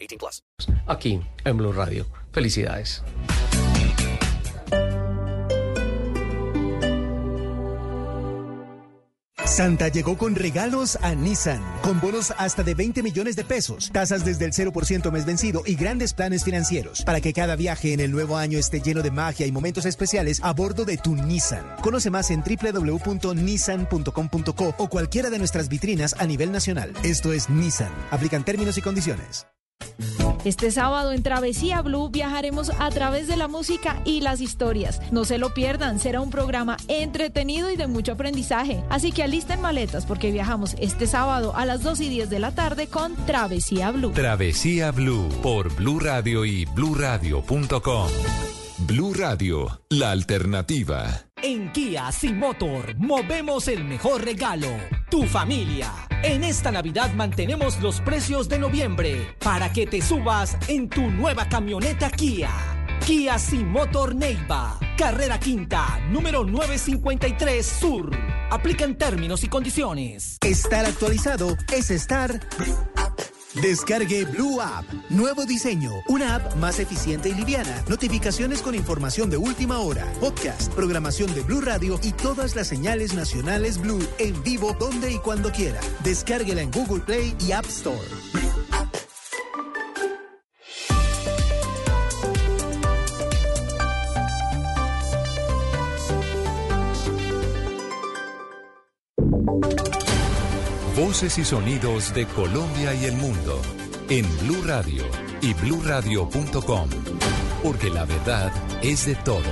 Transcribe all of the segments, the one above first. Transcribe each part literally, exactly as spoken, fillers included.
eighteen plus. Aquí en Blue Radio. Felicidades. Santa llegó con regalos a Nissan, con bonos hasta de veinte millones de pesos, tasas desde el cero por ciento mes vencido y grandes planes financieros, para que cada viaje en el nuevo año esté lleno de magia y momentos especiales a bordo de tu Nissan. Conoce más en doble u doble u doble u punto nissan punto com punto co o cualquiera de nuestras vitrinas a nivel nacional. Esto es Nissan. Aplican términos y condiciones. Este sábado en Travesía Blue viajaremos a través de la música y las historias. No se lo pierdan, será un programa entretenido y de mucho aprendizaje. Así que alisten maletas porque viajamos este sábado a las dos y diez de la tarde con Travesía Blue. Travesía Blue por Blue Radio y Blu Radio punto com. Blue Radio, la alternativa. En Kia Sin Motor, movemos el mejor regalo, tu familia. En esta Navidad mantenemos los precios de noviembre para que te subas en tu nueva camioneta Kia. Kia Sin Motor Neiva, carrera quinta, número novecientos cincuenta y tres Sur. Aplican términos y condiciones. Estar actualizado es estar... Descargue Blue App. Nuevo diseño. Una app más eficiente y liviana. Notificaciones con información de última hora. Podcast, programación de Blue Radio y todas las señales nacionales Blue en vivo donde y cuando quiera. Descárguela en Google Play y App Store. Voces y sonidos de Colombia y el mundo en Blue Radio y Blu Radio punto com, porque la verdad es de todos.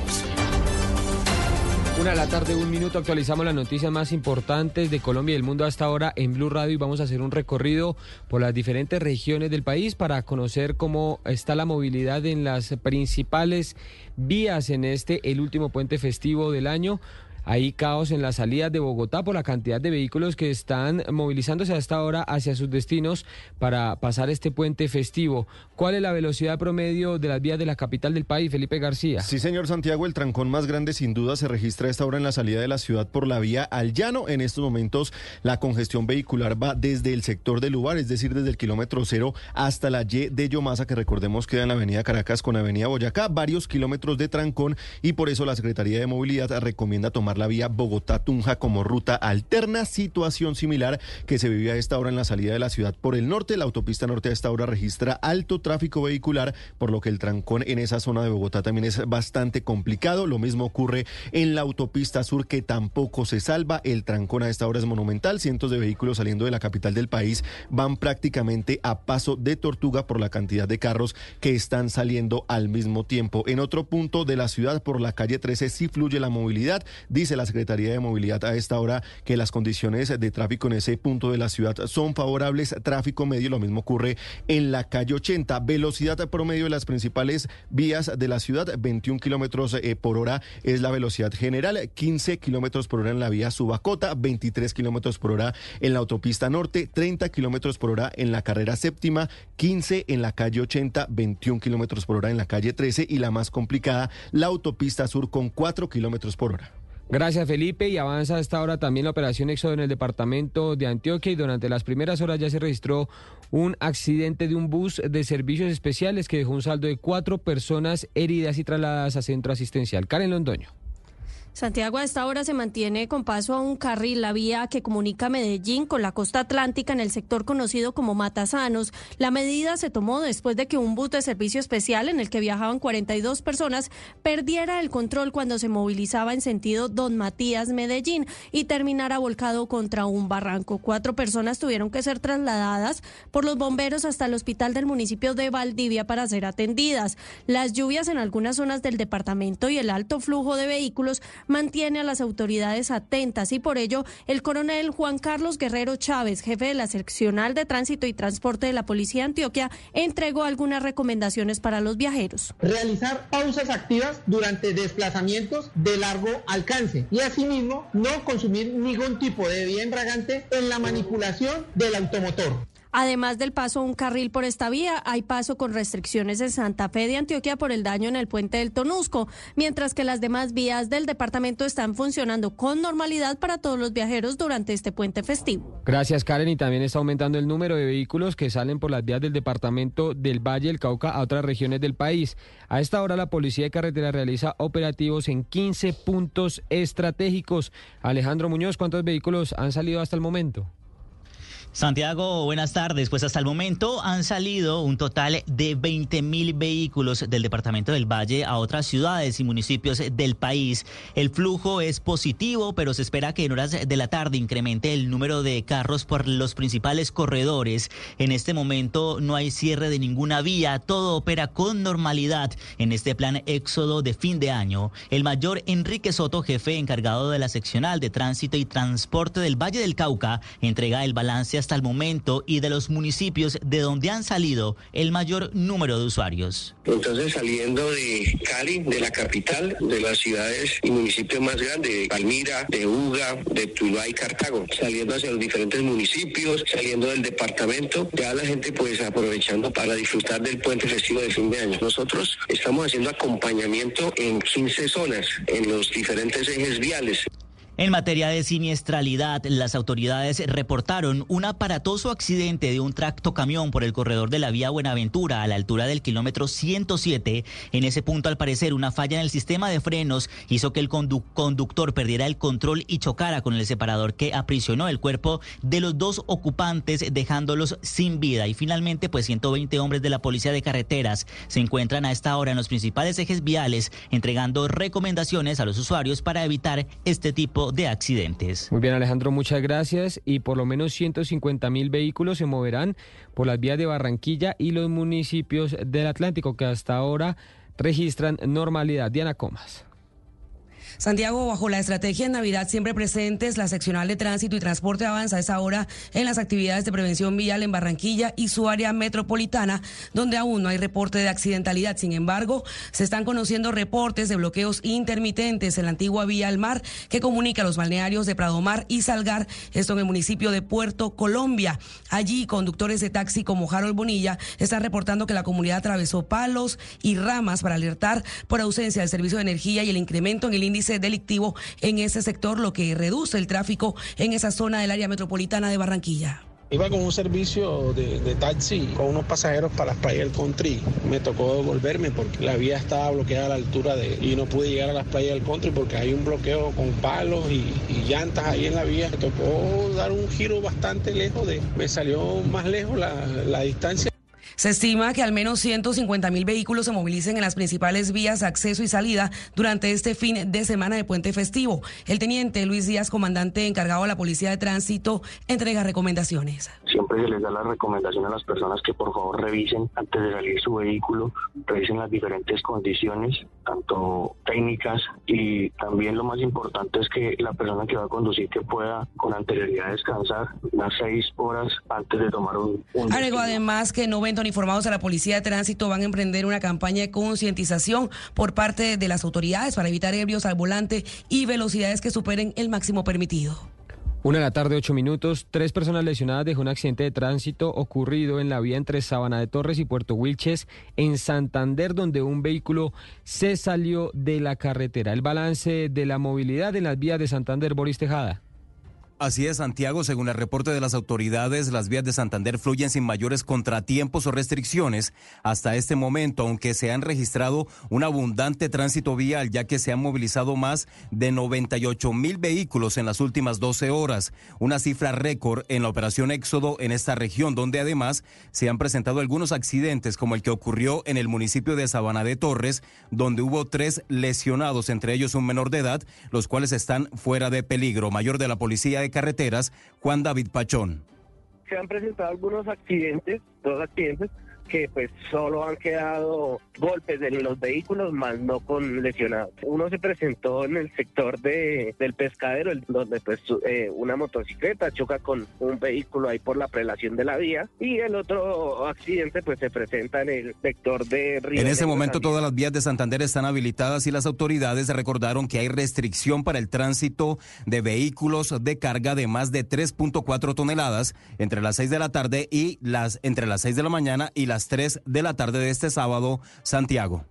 Una de la tarde, un minuto, actualizamos las noticias más importantes de Colombia y el mundo hasta ahora en Blue Radio y vamos a hacer un recorrido por las diferentes regiones del país para conocer cómo está la movilidad en las principales vías en este, el último puente festivo del año. Hay caos en las salidas de Bogotá por la cantidad de vehículos que están movilizándose a esta hora hacia sus destinos para pasar este puente festivo. ¿Cuál es la velocidad promedio de las vías de la capital del país, Felipe García? Sí, señor Santiago, el trancón más grande sin duda se registra a esta hora en la salida de la ciudad por la vía al llano. En estos momentos la congestión vehicular va desde el sector del Ubar, es decir, desde el kilómetro cero hasta la Y de Yomasa, que recordemos queda en la avenida Caracas con avenida Boyacá, varios kilómetros de trancón y por eso la Secretaría de Movilidad recomienda tomar la vía Bogotá-Tunja como ruta alterna, situación similar que se vivía a esta hora en la salida de la ciudad por el norte. La autopista norte a esta hora registra alto tráfico vehicular, por lo que el trancón en esa zona de Bogotá también es bastante complicado. Lo mismo ocurre en la autopista sur, que tampoco se salva. El trancón a esta hora es monumental, cientos de vehículos saliendo de la capital del país van prácticamente a paso de tortuga por la cantidad de carros que están saliendo al mismo tiempo. En otro punto de la ciudad, por la calle trece, sí fluye la movilidad. Dice la Secretaría de Movilidad a esta hora que las condiciones de tráfico en ese punto de la ciudad son favorables, tráfico medio, lo mismo ocurre en la calle ochenta. Velocidad promedio de las principales vías de la ciudad, veintiún kilómetros por hora es la velocidad general, quince kilómetros por hora en la vía Subacota, veintitrés kilómetros por hora en la autopista norte, treinta kilómetros por hora en la carrera séptima, quince en la calle ochenta, veintiún kilómetros por hora en la calle trece y la más complicada, la autopista sur con cuatro kilómetros por hora. Gracias, Felipe. Y avanza a esta hora también la operación Éxodo en el departamento de Antioquia y durante las primeras horas ya se registró un accidente de un bus de servicios especiales que dejó un saldo de cuatro personas heridas y trasladadas a centro asistencial. Karen Londoño. Santiago, a esta hora se mantiene con paso a un carril la vía que comunica Medellín con la costa atlántica en el sector conocido como Matasanos. La medida se tomó después de que un bus de servicio especial en el que viajaban cuarenta y dos personas perdiera el control cuando se movilizaba en sentido Don Matías Medellín y terminara volcado contra un barranco. Cuatro personas tuvieron que ser trasladadas por los bomberos hasta el hospital del municipio de Valdivia para ser atendidas. Las lluvias en algunas zonas del departamento y el alto flujo de vehículos mantiene a las autoridades atentas y por ello el coronel Juan Carlos Guerrero Chávez, jefe de la seccional de tránsito y transporte de la Policía de Antioquia, entregó algunas recomendaciones para los viajeros. Realizar pausas activas durante desplazamientos de largo alcance y asimismo no consumir ningún tipo de bebida embriagante en la manipulación del automotor. Además del paso a un carril por esta vía, hay paso con restricciones en Santa Fe de Antioquia por el daño en el puente del Tonusco, mientras que las demás vías del departamento están funcionando con normalidad para todos los viajeros durante este puente festivo. Gracias, Karen, y también está aumentando el número de vehículos que salen por las vías del departamento del Valle del Cauca a otras regiones del país. A esta hora la Policía de Carretera realiza operativos en quince puntos estratégicos. Alejandro Muñoz, ¿cuántos vehículos han salido hasta el momento? Santiago, buenas tardes. Pues hasta el momento han salido un total de veinte mil vehículos del departamento del Valle a otras ciudades y municipios del país. El flujo es positivo, pero se espera que en horas de la tarde incremente el número de carros por los principales corredores. En este momento no hay cierre de ninguna vía, todo opera con normalidad en este plan éxodo de fin de año. El mayor Enrique Soto, jefe encargado de la seccional de tránsito y transporte del Valle del Cauca, entrega el balance hasta el momento y de los municipios de donde han salido el mayor número de usuarios. Entonces, saliendo de Cali, de la capital, de las ciudades y municipios más grandes, de Palmira, de Uga, de Tuluá y Cartago, saliendo hacia los diferentes municipios, saliendo del departamento, ya la gente pues aprovechando para disfrutar del puente festivo de fin de año. Nosotros estamos haciendo acompañamiento en quince zonas, en los diferentes ejes viales. En materia de siniestralidad, las autoridades reportaron un aparatoso accidente de un tractocamión por el corredor de la vía Buenaventura a la altura del kilómetro ciento siete. En ese punto, al parecer, una falla en el sistema de frenos hizo que el condu- conductor perdiera el control y chocara con el separador que aprisionó el cuerpo de los dos ocupantes, dejándolos sin vida. Y finalmente, pues ciento veinte hombres de la Policía de Carreteras se encuentran a esta hora en los principales ejes viales, entregando recomendaciones a los usuarios para evitar este tipo de de accidentes. Muy bien, Alejandro, muchas gracias. Y por lo menos ciento cincuenta mil vehículos se moverán por las vías de Barranquilla y los municipios del Atlántico, que hasta ahora registran normalidad. Diana Comas. Santiago, bajo la estrategia en Navidad siempre presentes, la seccional de tránsito y transporte avanza a esa hora en las actividades de prevención vial en Barranquilla y su área metropolitana, donde aún no hay reporte de accidentalidad. Sin embargo, se están conociendo reportes de bloqueos intermitentes en la antigua vía al mar que comunica los balnearios de Pradomar y Salgar, esto en el municipio de Puerto Colombia. Allí, conductores de taxi como Harold Bonilla están reportando que la comunidad atravesó palos y ramas para alertar por ausencia del servicio de energía y el incremento en el índice delictivo en ese sector, lo que reduce el tráfico en esa zona del área metropolitana de Barranquilla. Iba con un servicio de, de taxi con unos pasajeros para las playas del country. Me tocó volverme porque la vía estaba bloqueada a la altura de y no pude llegar a las playas del country porque hay un bloqueo con palos y, y llantas ahí en la vía. Me tocó dar un giro bastante lejos, de, me salió más lejos la, la distancia. Se estima que al menos ciento cincuenta mil vehículos se movilicen en las principales vías de acceso y salida durante este fin de semana de puente festivo. El teniente Luis Díaz, comandante encargado de la Policía de Tránsito, entrega recomendaciones. Siempre se les da la recomendación a las personas que por favor revisen antes de salir su vehículo, revisen las diferentes condiciones, tanto técnicas, y también lo más importante es que la persona que va a conducir que pueda con anterioridad descansar unas seis horas antes de tomar un... un Agregó además que no ven informados a la Policía de Tránsito van a emprender una campaña de concientización por parte de las autoridades para evitar ebrios al volante y velocidades que superen el máximo permitido. Una de la tarde, ocho minutos. Tres personas lesionadas dejó un accidente de tránsito ocurrido en la vía entre Sabana de Torres y Puerto Wilches, en Santander, donde un vehículo se salió de la carretera. El balance de la movilidad en las vías de Santander, Boris Tejada. Así es, Santiago. Según el reporte de las autoridades, las vías de Santander fluyen sin mayores contratiempos o restricciones hasta este momento, aunque se han registrado un abundante tránsito vial, ya que se han movilizado más de noventa y ocho mil vehículos en las últimas doce horas, una cifra récord en la operación Éxodo en esta región, donde además se han presentado algunos accidentes, como el que ocurrió en el municipio de Sabana de Torres, donde hubo tres lesionados, entre ellos un menor de edad, los cuales están fuera de peligro. Mayor de la Policía de De carreteras, Juan David Pachón. Se han presentado algunos accidentes, dos accidentes, que pues solo han quedado golpes en los vehículos, más no con lesionados. Uno se presentó en el sector de, del Pescadero, donde pues eh, una motocicleta choca con un vehículo ahí por la prelación de la vía, y el otro accidente pues se presenta en el sector de Río. En ese momento todas las vías de Santander están habilitadas y las autoridades recordaron que hay restricción para el tránsito de vehículos de carga de más de tres punto cuatro toneladas entre las seis de la tarde y las entre las seis de la mañana y las tres de la tarde de este sábado, Santiago.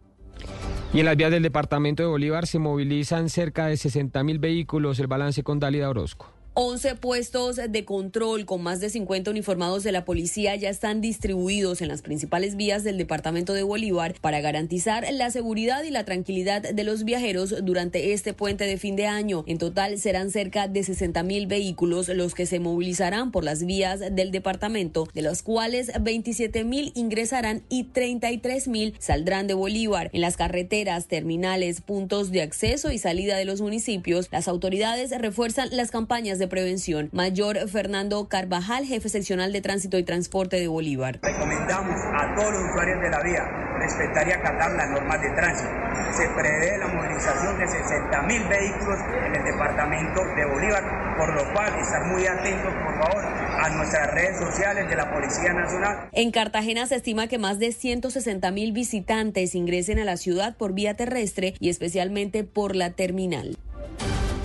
Y en las vías del departamento de Bolívar se movilizan cerca de sesenta mil vehículos. El balance con Dálida Orozco. once puestos de control con más de cincuenta uniformados de la policía ya están distribuidos en las principales vías del departamento de Bolívar para garantizar la seguridad y la tranquilidad de los viajeros durante este puente de fin de año. En total serán cerca de sesenta mil vehículos los que se movilizarán por las vías del departamento, de los cuales veintisiete mil ingresarán y treinta y tres mil saldrán de Bolívar. En las carreteras, terminales, puntos de acceso y salida de los municipios, las autoridades refuerzan las campañas de de prevención. Mayor Fernando Carvajal, jefe seccional de Tránsito y Transporte de Bolívar. Recomendamos a todos los usuarios de la vía respetar y acatar las normas de tránsito. Se prevé la movilización de sesenta mil vehículos en el departamento de Bolívar, por lo cual estar muy atentos, por favor, a nuestras redes sociales de la Policía Nacional. En Cartagena se estima que más de ciento sesenta mil visitantes ingresen a la ciudad por vía terrestre y especialmente por la terminal.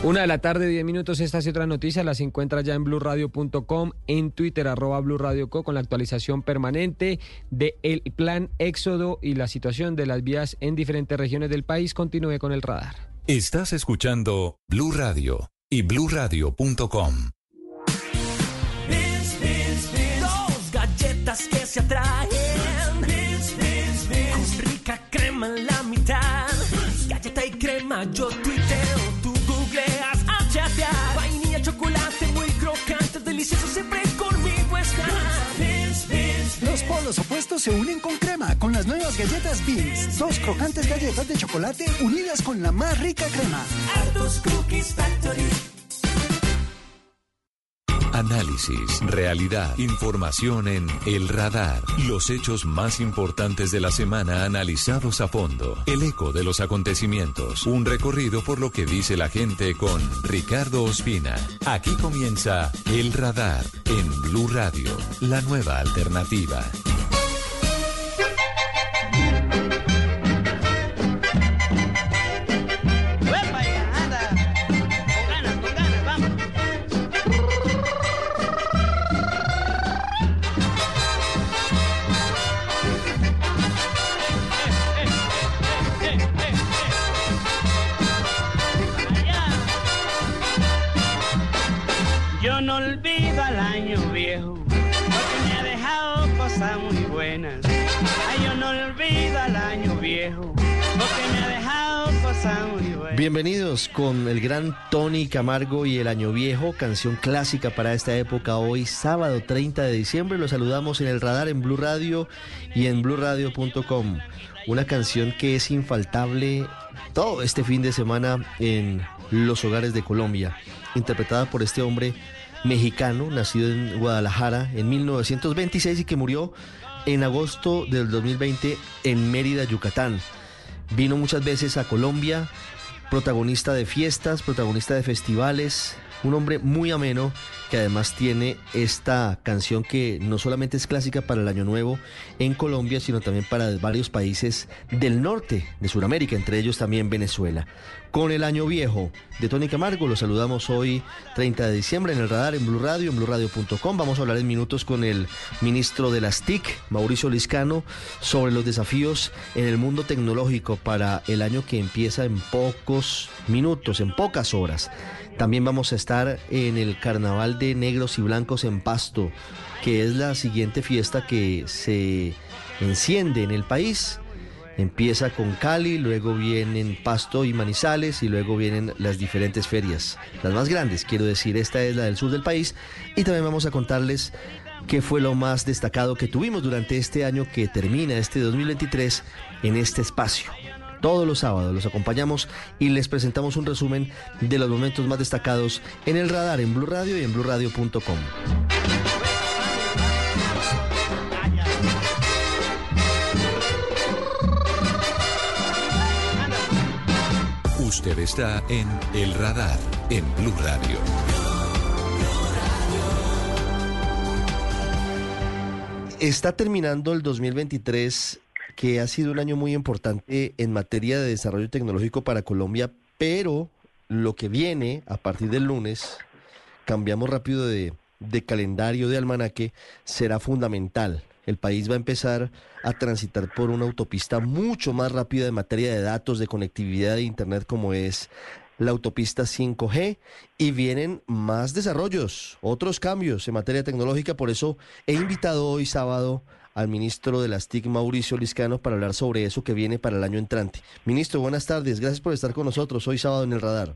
Una de la tarde, diez minutos, estas y otras noticias las encuentras ya en Blu Radio punto com, en Twitter, arroba Blu Radio punto co, con la actualización permanente del plan Éxodo y la situación de las vías en diferentes regiones del país. Continúe con el radar. Estás escuchando Blue Radio y Blu Radio punto com. Dos galletas que se atraen, beans, beans, beans. Con rica crema en la mitad, beans. Galleta y crema, yo tuiteo. Vainilla, chocolate muy crocante, delicioso, siempre conmigo está. Beans, Beans, Beans. Los polos opuestos se unen con crema con las nuevas galletas Beans. Dos crocantes galletas de chocolate unidas con la más rica crema. Altos Cookies Factory. Análisis, realidad, información en El Radar. Los hechos más importantes de la semana analizados a fondo. El eco de los acontecimientos. Un recorrido por lo que dice la gente con Ricardo Ospina. Aquí comienza El Radar en Blue Radio, la nueva alternativa. Bienvenidos con el gran Tony Camargo y el Año Viejo, canción clásica para esta época. Hoy, sábado treinta de diciembre, los saludamos en El Radar, en Blue Radio y en Blu Radio punto com. Una canción que es infaltable todo este fin de semana en los hogares de Colombia, interpretada por este hombre mexicano, nacido en Guadalajara en mil novecientos veintiséis y que murió en agosto del dos mil veinte en Mérida, Yucatán. Vino muchas veces a Colombia, protagonista de fiestas, protagonista de festivales, un hombre muy ameno que además tiene esta canción que no solamente es clásica para el Año Nuevo en Colombia, sino también para varios países del norte de Sudamérica, entre ellos también Venezuela. Con el Año Viejo de Tony Camargo los saludamos hoy treinta de diciembre en El Radar, en Blue Radio, en Blu Radio punto com. Vamos a hablar en minutos con el ministro de las T I C, Mauricio Lizcano, sobre los desafíos en el mundo tecnológico para el año que empieza en pocos minutos, en pocas horas. También vamos a estar en el Carnaval de Negros y Blancos en Pasto, que es la siguiente fiesta que se enciende en el país. Empieza con Cali, luego vienen Pasto y Manizales y luego vienen las diferentes ferias. Las más grandes, quiero decir, esta es la del sur del país. Y también vamos a contarles qué fue lo más destacado que tuvimos durante este año que termina, este dos mil veintitrés, en este espacio. Todos los sábados los acompañamos y les presentamos un resumen de los momentos más destacados en El Radar, en Blue Radio y en Blu Radio punto com. Usted está en El Radar, en Blue Radio. Está terminando el dos mil veintitrés, que ha sido un año muy importante en materia de desarrollo tecnológico para Colombia, pero lo que viene a partir del lunes, cambiamos rápido de, de calendario, de almanaque, será fundamental. El país va a empezar a transitar por una autopista mucho más rápida en materia de datos, de conectividad de Internet, como es la autopista cinco G, y vienen más desarrollos, otros cambios en materia tecnológica. Por eso he invitado hoy sábado al ministro de las T I C, Mauricio Lizcano, para hablar sobre eso que viene para el año entrante. Ministro, buenas tardes, gracias por estar con nosotros hoy sábado en El Radar.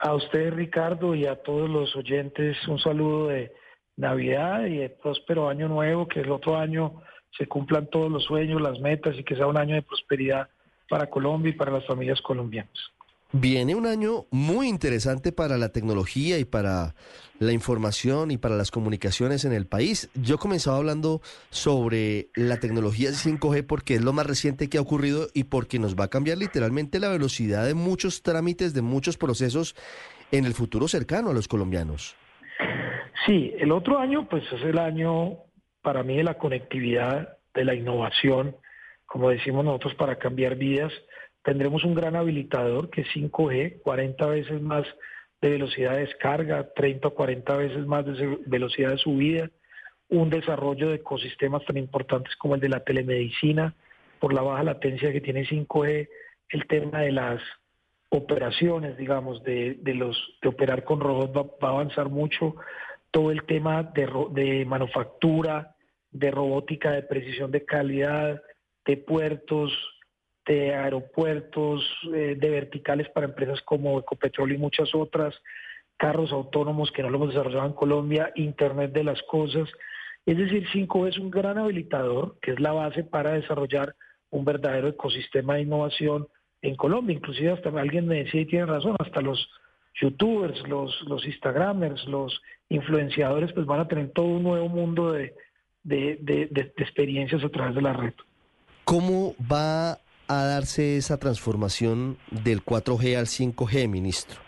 A usted, Ricardo, y a todos los oyentes, un saludo de Navidad y de próspero año nuevo, que el otro año se cumplan todos los sueños, las metas, y que sea un año de prosperidad para Colombia y para las familias colombianas. Viene un año muy interesante para la tecnología y para la información y para las comunicaciones en el país. Yo comenzaba hablando sobre la tecnología cinco G porque es lo más reciente que ha ocurrido y porque nos va a cambiar literalmente la velocidad de muchos trámites, de muchos procesos en el futuro cercano a los colombianos. Sí, el otro año pues es el año para mí de la conectividad, de la innovación, como decimos nosotros, para cambiar vidas. Tendremos un gran habilitador que es cinco G, cuarenta veces más de velocidad de descarga, treinta o cuarenta veces más de velocidad de subida, un desarrollo de ecosistemas tan importantes como el de la telemedicina, por la baja latencia que tiene cinco G, el tema de las operaciones, digamos, de, de, los, de operar con robots va, va a avanzar mucho, todo el tema de, de manufactura, de robótica, de precisión de calidad, de puertos, de aeropuertos, eh, de verticales para empresas como Ecopetrol y muchas otras, carros autónomos que no lo hemos desarrollado en Colombia, Internet de las cosas. Es decir, cinco G es un gran habilitador que es la base para desarrollar un verdadero ecosistema de innovación en Colombia. Inclusive hasta alguien me decía, y tiene razón, hasta los youtubers, los, los instagramers, los influenciadores, pues van a tener todo un nuevo mundo de, de, de, de, de experiencias a través de la red. ¿Cómo va a darse esa transformación del cuatro G al cinco G, ministro?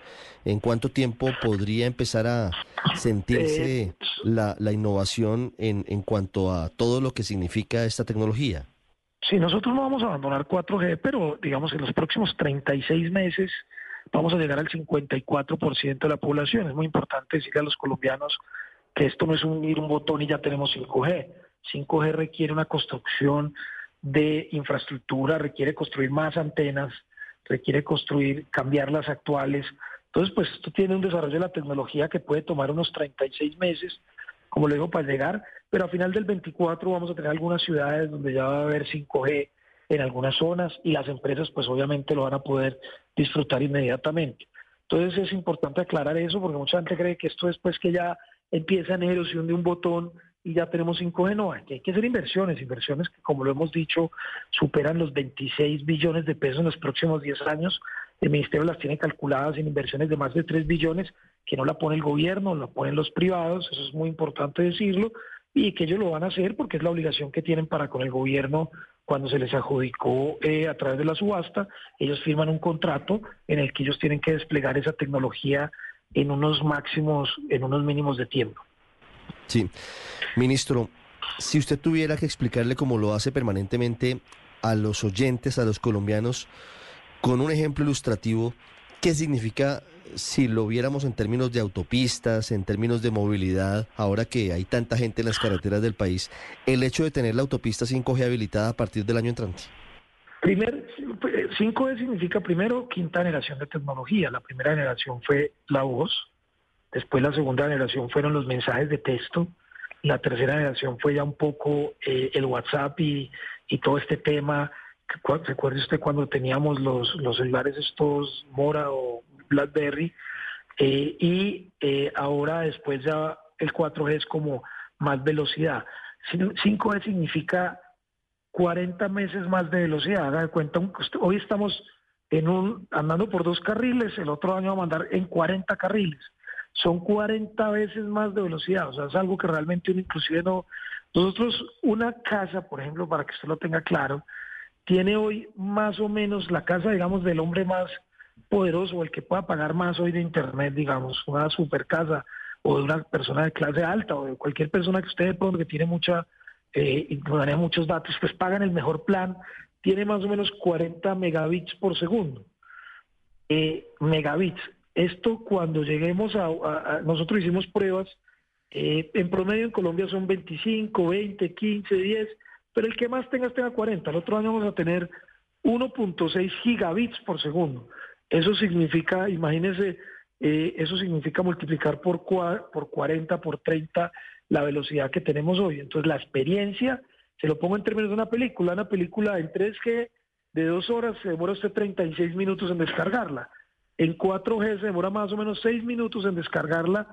¿En cuánto tiempo podría empezar a sentirse eh, la, la innovación en, en cuanto a todo lo que significa esta tecnología? Sí, nosotros no vamos a abandonar cuatro G, pero digamos en los próximos treinta y seis meses vamos a llegar al cincuenta y cuatro por ciento de la población. Es muy importante decirle a los colombianos que esto no es unir un botón y ya tenemos cinco G. cinco G requiere una construcción de infraestructura, requiere construir más antenas, requiere construir, cambiar las actuales. Entonces, pues esto tiene un desarrollo de la tecnología que puede tomar unos treinta y seis meses, como lo digo, para llegar, pero a final del veinticuatro vamos a tener algunas ciudades donde ya va a haber cinco G en algunas zonas y las empresas pues obviamente lo van a poder disfrutar inmediatamente. Entonces es importante aclarar eso porque mucha gente cree que esto después que ya empieza en erosión de un botón y ya tenemos cinco G, no, hay que hacer inversiones, inversiones que, como lo hemos dicho, superan los veintiséis billones de pesos en los próximos diez años. El Ministerio las tiene calculadas en inversiones de más de tres billones, que no la pone el gobierno, la ponen los privados, eso es muy importante decirlo, y que ellos lo van a hacer porque es la obligación que tienen para con el gobierno cuando se les adjudicó eh, a través de la subasta. Ellos firman un contrato en el que ellos tienen que desplegar esa tecnología en unos máximos, en unos mínimos de tiempo. Sí, ministro, si usted tuviera que explicarle, como lo hace permanentemente, a los oyentes, a los colombianos, con un ejemplo ilustrativo, ¿qué significa si lo viéramos en términos de autopistas, en términos de movilidad, ahora que hay tanta gente en las carreteras del país, el hecho de tener la autopista cinco G habilitada a partir del año entrante? Primer, cinco G significa primero quinta generación de tecnología. La primera generación fue la voz. Después la segunda generación fueron los mensajes de texto. La tercera generación fue ya un poco eh, el WhatsApp y, y todo este tema. Recuerde usted cuando teníamos los, los celulares estos, Mora o BlackBerry. Eh, y eh, ahora después ya el cuatro G es como más velocidad. cinco G significa cuarenta meses más de velocidad. Haga de cuenta, hoy estamos en un, andando por dos carriles, el otro año vamos a andar en cuarenta carriles. Son cuarenta veces más de velocidad, o sea, es algo que realmente uno inclusive no... Nosotros, una casa, por ejemplo, para que usted lo tenga claro, tiene hoy más o menos la casa, digamos, del hombre más poderoso, el que pueda pagar más hoy de internet, digamos, una super casa o de una persona de clase alta o de cualquier persona que usted de pronto que tiene mucha, eh, maneja muchos datos, pues pagan el mejor plan, tiene más o menos cuarenta megabits por segundo. Eh, megabits. Esto cuando lleguemos a, a, a nosotros hicimos pruebas, eh, en promedio en Colombia son veinticinco, veinte, quince, diez, pero el que más tenga tenga cuarenta, el otro año vamos a tener uno punto seis gigabits por segundo. Eso significa, imagínense, eh, eso significa multiplicar por, por cuarenta, por treinta la velocidad que tenemos hoy. Entonces la experiencia, se lo pongo en términos de una película, una película en tres G de dos horas se demora usted treinta y seis minutos en descargarla. En cuatro G se demora más o menos seis minutos en descargarla,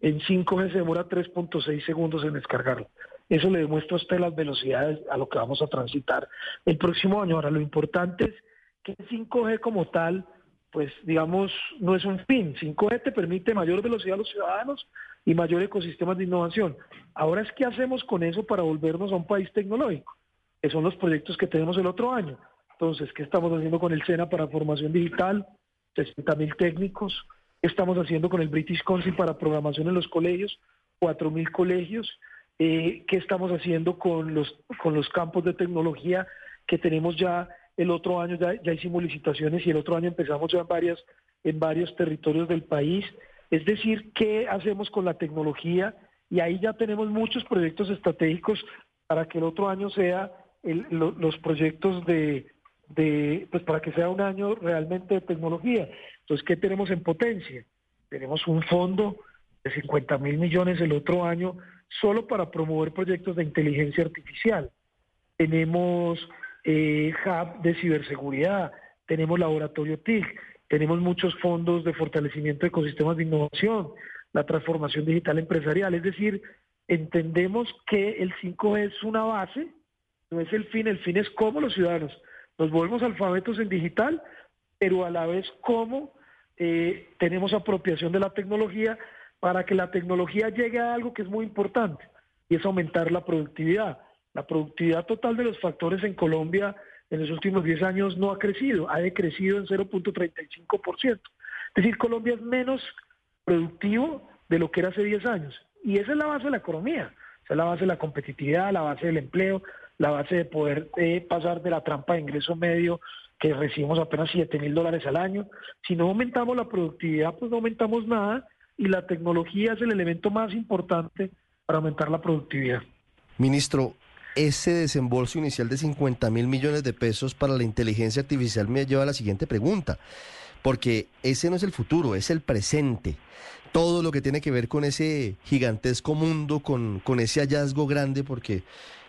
en cinco G se demora tres punto seis segundos en descargarla. Eso le demuestra a usted las velocidades a lo que vamos a transitar el próximo año. Ahora, lo importante es que cinco G como tal, pues digamos, no es un fin. cinco G te permite mayor velocidad a los ciudadanos y mayor ecosistema de innovación. Ahora es qué hacemos con eso para volvernos a un país tecnológico, que son los proyectos que tenemos el otro año. Entonces, ¿qué estamos haciendo con el SENA para formación digital? sesenta mil técnicos. ¿Qué estamos haciendo con el British Council para programación en los colegios? cuatro mil colegios. Eh, ¿Qué estamos haciendo con los con los campos de tecnología que tenemos ya el otro año? Ya, ya hicimos licitaciones y el otro año empezamos ya en, varias, en varios territorios del país. Es decir, ¿qué hacemos con la tecnología? Y ahí ya tenemos muchos proyectos estratégicos para que el otro año sea el, lo, los proyectos de... De, pues para que sea un año realmente de tecnología. Entonces, ¿qué tenemos en potencia? Tenemos un fondo de cincuenta mil millones el otro año solo para promover proyectos de inteligencia artificial. Tenemos eh, hub de ciberseguridad, tenemos laboratorio T I C, tenemos muchos fondos de fortalecimiento de ecosistemas de innovación, la transformación digital empresarial. Es decir, entendemos que el cinco G es una base, no es el fin, el fin es cómo los ciudadanos nos volvemos alfabetos en digital, pero a la vez cómo eh, tenemos apropiación de la tecnología para que la tecnología llegue a algo que es muy importante, y es aumentar la productividad. La productividad total de los factores en Colombia en los últimos diez años no ha crecido, ha decrecido en cero punto treinta y cinco por ciento. Es decir, Colombia es menos productivo de lo que era hace diez años, y esa es la base de la economía, esa es la base de la competitividad, la base del empleo, la base de poder eh, pasar de la trampa de ingreso medio, que recibimos apenas siete mil dólares al año. Si no aumentamos la productividad, pues no aumentamos nada, y la tecnología es el elemento más importante para aumentar la productividad. Ministro, ese desembolso inicial de cincuenta mil millones de pesos para la inteligencia artificial me lleva a la siguiente pregunta, porque ese no es el futuro, es el presente. Todo lo que tiene que ver con ese gigantesco mundo, con, con ese hallazgo grande, porque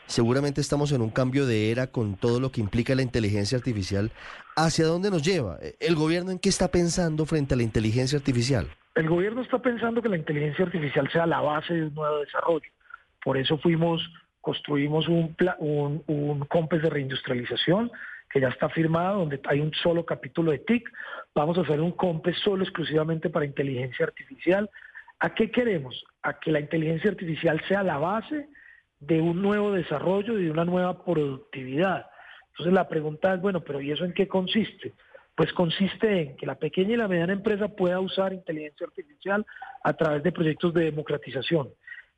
seguramente estamos en un cambio de era con todo lo que implica la inteligencia artificial. ¿Hacia dónde nos lleva? ¿El gobierno en qué está pensando frente a la inteligencia artificial? El gobierno está pensando que la inteligencia artificial sea la base de un nuevo desarrollo. Por eso fuimos, construimos un, un, un COMPES de reindustrialización que ya está firmado, donde hay un solo capítulo de T I C. Vamos a hacer un COMPES solo exclusivamente para inteligencia artificial. ¿A qué queremos? A que la inteligencia artificial sea la base de un nuevo desarrollo y de una nueva productividad. Entonces la pregunta es, bueno, pero ¿y eso en qué consiste? Pues consiste en que la pequeña y la mediana empresa pueda usar inteligencia artificial a través de proyectos de democratización.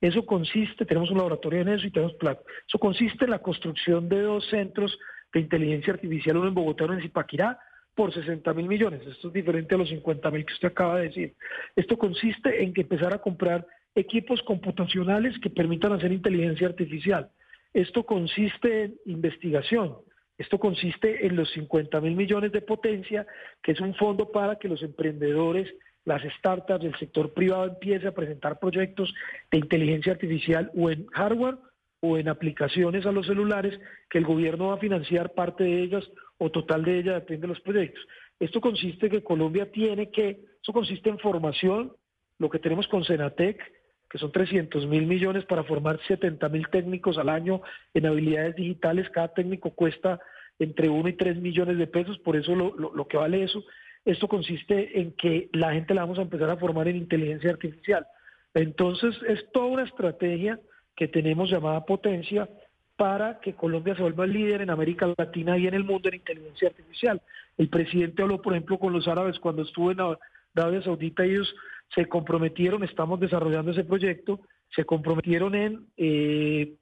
Eso consiste, tenemos un laboratorio en eso y tenemos plan. Eso consiste en la construcción de dos centros de inteligencia artificial, uno en Bogotá y uno en Zipaquirá, por sesenta mil millones. Esto es diferente a los cincuenta mil que usted acaba de decir. Esto consiste en que empezar a comprar equipos computacionales que permitan hacer inteligencia artificial. Esto consiste en investigación, esto consiste en los cincuenta mil millones de potencia, que es un fondo para que los emprendedores, las startups del sector privado empiecen a presentar proyectos de inteligencia artificial o en hardware o en aplicaciones a los celulares, que el gobierno va a financiar parte de ellas o total de ellas, depende de los proyectos. Esto consiste en que Colombia tiene que, eso consiste en formación, lo que tenemos con Senatec, que son trescientos mil millones para formar setenta mil técnicos al año en habilidades digitales. Cada técnico cuesta entre uno y tres millones de pesos, por eso lo, lo, lo que vale eso. Esto consiste en que la gente la vamos a empezar a formar en inteligencia artificial. Entonces, es toda una estrategia que tenemos llamada potencia para que Colombia se vuelva líder en América Latina y en el mundo en inteligencia artificial. El presidente habló, por ejemplo, con los árabes cuando estuvo en Arabia Saudita. Ellos se comprometieron, estamos desarrollando ese proyecto, se comprometieron en eh,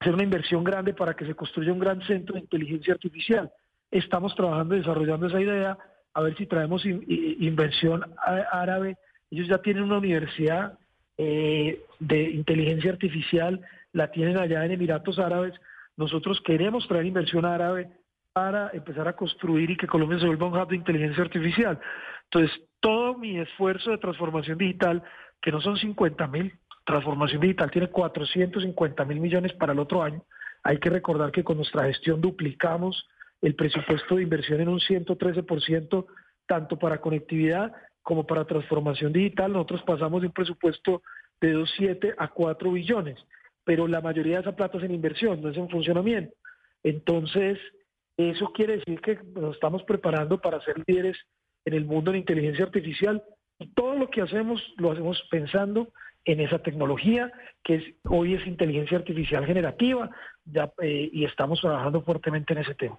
hacer una inversión grande para que se construya un gran centro de inteligencia artificial. Estamos trabajando y desarrollando esa idea, a ver si traemos in, in, inversión á, árabe. Ellos ya tienen una universidad eh, de inteligencia artificial, la tienen allá en Emiratos Árabes. Nosotros queremos traer inversión árabe para empezar a construir y que Colombia se vuelva un hub de inteligencia artificial. Entonces, todo mi esfuerzo de transformación digital, que no son cincuenta mil, transformación digital tiene cuatrocientos cincuenta mil millones para el otro año. Hay que recordar que con nuestra gestión duplicamos el presupuesto de inversión en un ciento trece por ciento, tanto para conectividad como para transformación digital. Nosotros pasamos de un presupuesto de dos punto siete a cuatro billones, pero la mayoría de esa plata es en inversión, no es en funcionamiento. Entonces, eso quiere decir que nos estamos preparando para ser líderes en el mundo de la inteligencia artificial. Y todo lo que hacemos, lo hacemos pensando en esa tecnología, que es, hoy es inteligencia artificial generativa, ya, eh, y estamos trabajando fuertemente en ese tema.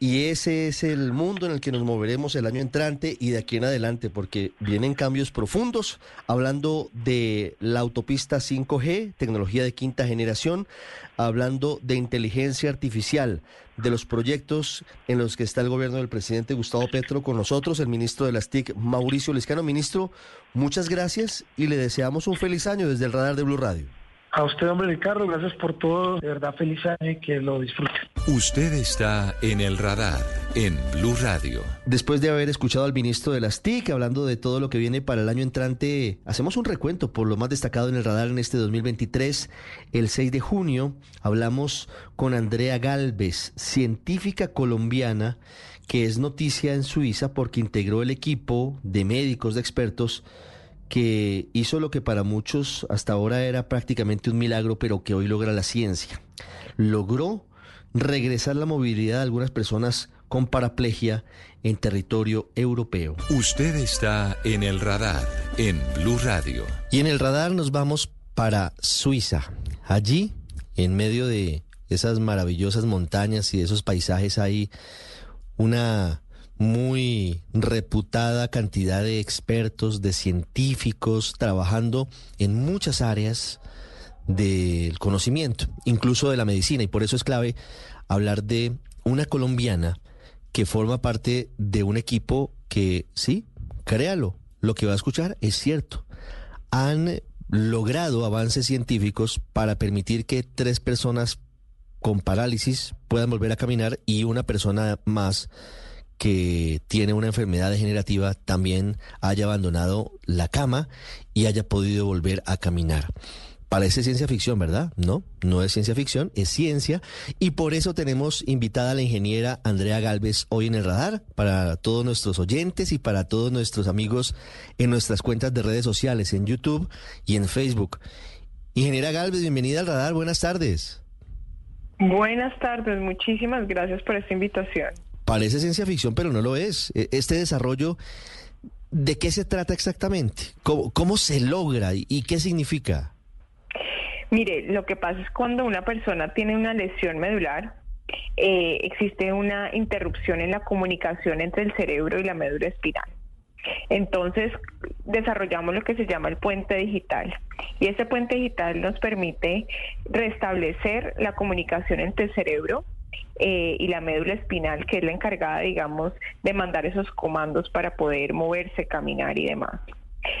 Y ese es el mundo en el que nos moveremos el año entrante y de aquí en adelante, porque vienen cambios profundos, hablando de la autopista cinco G, tecnología de quinta generación, hablando de inteligencia artificial, de los proyectos en los que está el gobierno del presidente Gustavo Petro. Con nosotros, el ministro de las T I C, Mauricio Lizcano. Ministro, muchas gracias y le deseamos un feliz año desde el radar de Blue Radio. A usted, hombre, Ricardo, gracias por todo. De verdad, feliz año y que lo disfruten. Usted está en el radar, en Blue Radio. Después de haber escuchado al ministro de las T I C hablando de todo lo que viene para el año entrante, hacemos un recuento por lo más destacado en el radar en este dos mil veintitrés. El seis de junio hablamos con Andrea Galvez, científica colombiana, que es noticia en Suiza porque integró el equipo de médicos, de expertos, que hizo lo que para muchos hasta ahora era prácticamente un milagro, pero que hoy logra la ciencia. Logró regresar la movilidad de algunas personas con paraplegia en territorio europeo. Usted está en el radar, en Blue Radio. Y en el radar nos vamos para Suiza. Allí, en medio de esas maravillosas montañas y de esos paisajes, hay una muy reputada cantidad de expertos, de científicos, trabajando en muchas áreas del conocimiento, incluso de la medicina. Y por eso es clave hablar de una colombiana que forma parte de un equipo que, sí, créalo, lo que va a escuchar es cierto. Han logrado avances científicos para permitir que tres personas con parálisis puedan volver a caminar y una persona más que tiene una enfermedad degenerativa también haya abandonado la cama y haya podido volver a caminar. Parece ciencia ficción, ¿verdad? No, no es ciencia ficción, es ciencia. Y por eso tenemos invitada a la ingeniera Andrea Galvez hoy en el radar, para todos nuestros oyentes y para todos nuestros amigos en nuestras cuentas de redes sociales, en YouTube y en Facebook. Ingeniera Galvez, bienvenida al radar, buenas tardes. Buenas tardes, muchísimas gracias por esta invitación. Parece ciencia ficción, pero no lo es. Este desarrollo, ¿de qué se trata exactamente? ¿Cómo, cómo se logra y qué significa? Mire, lo que pasa es cuando una persona tiene una lesión medular, eh, existe una interrupción en la comunicación entre el cerebro y la médula espinal. Entonces, desarrollamos lo que se llama el puente digital. Y ese puente digital nos permite restablecer la comunicación entre el cerebro Eh, y la médula espinal, que es la encargada, digamos, de mandar esos comandos para poder moverse, caminar y demás.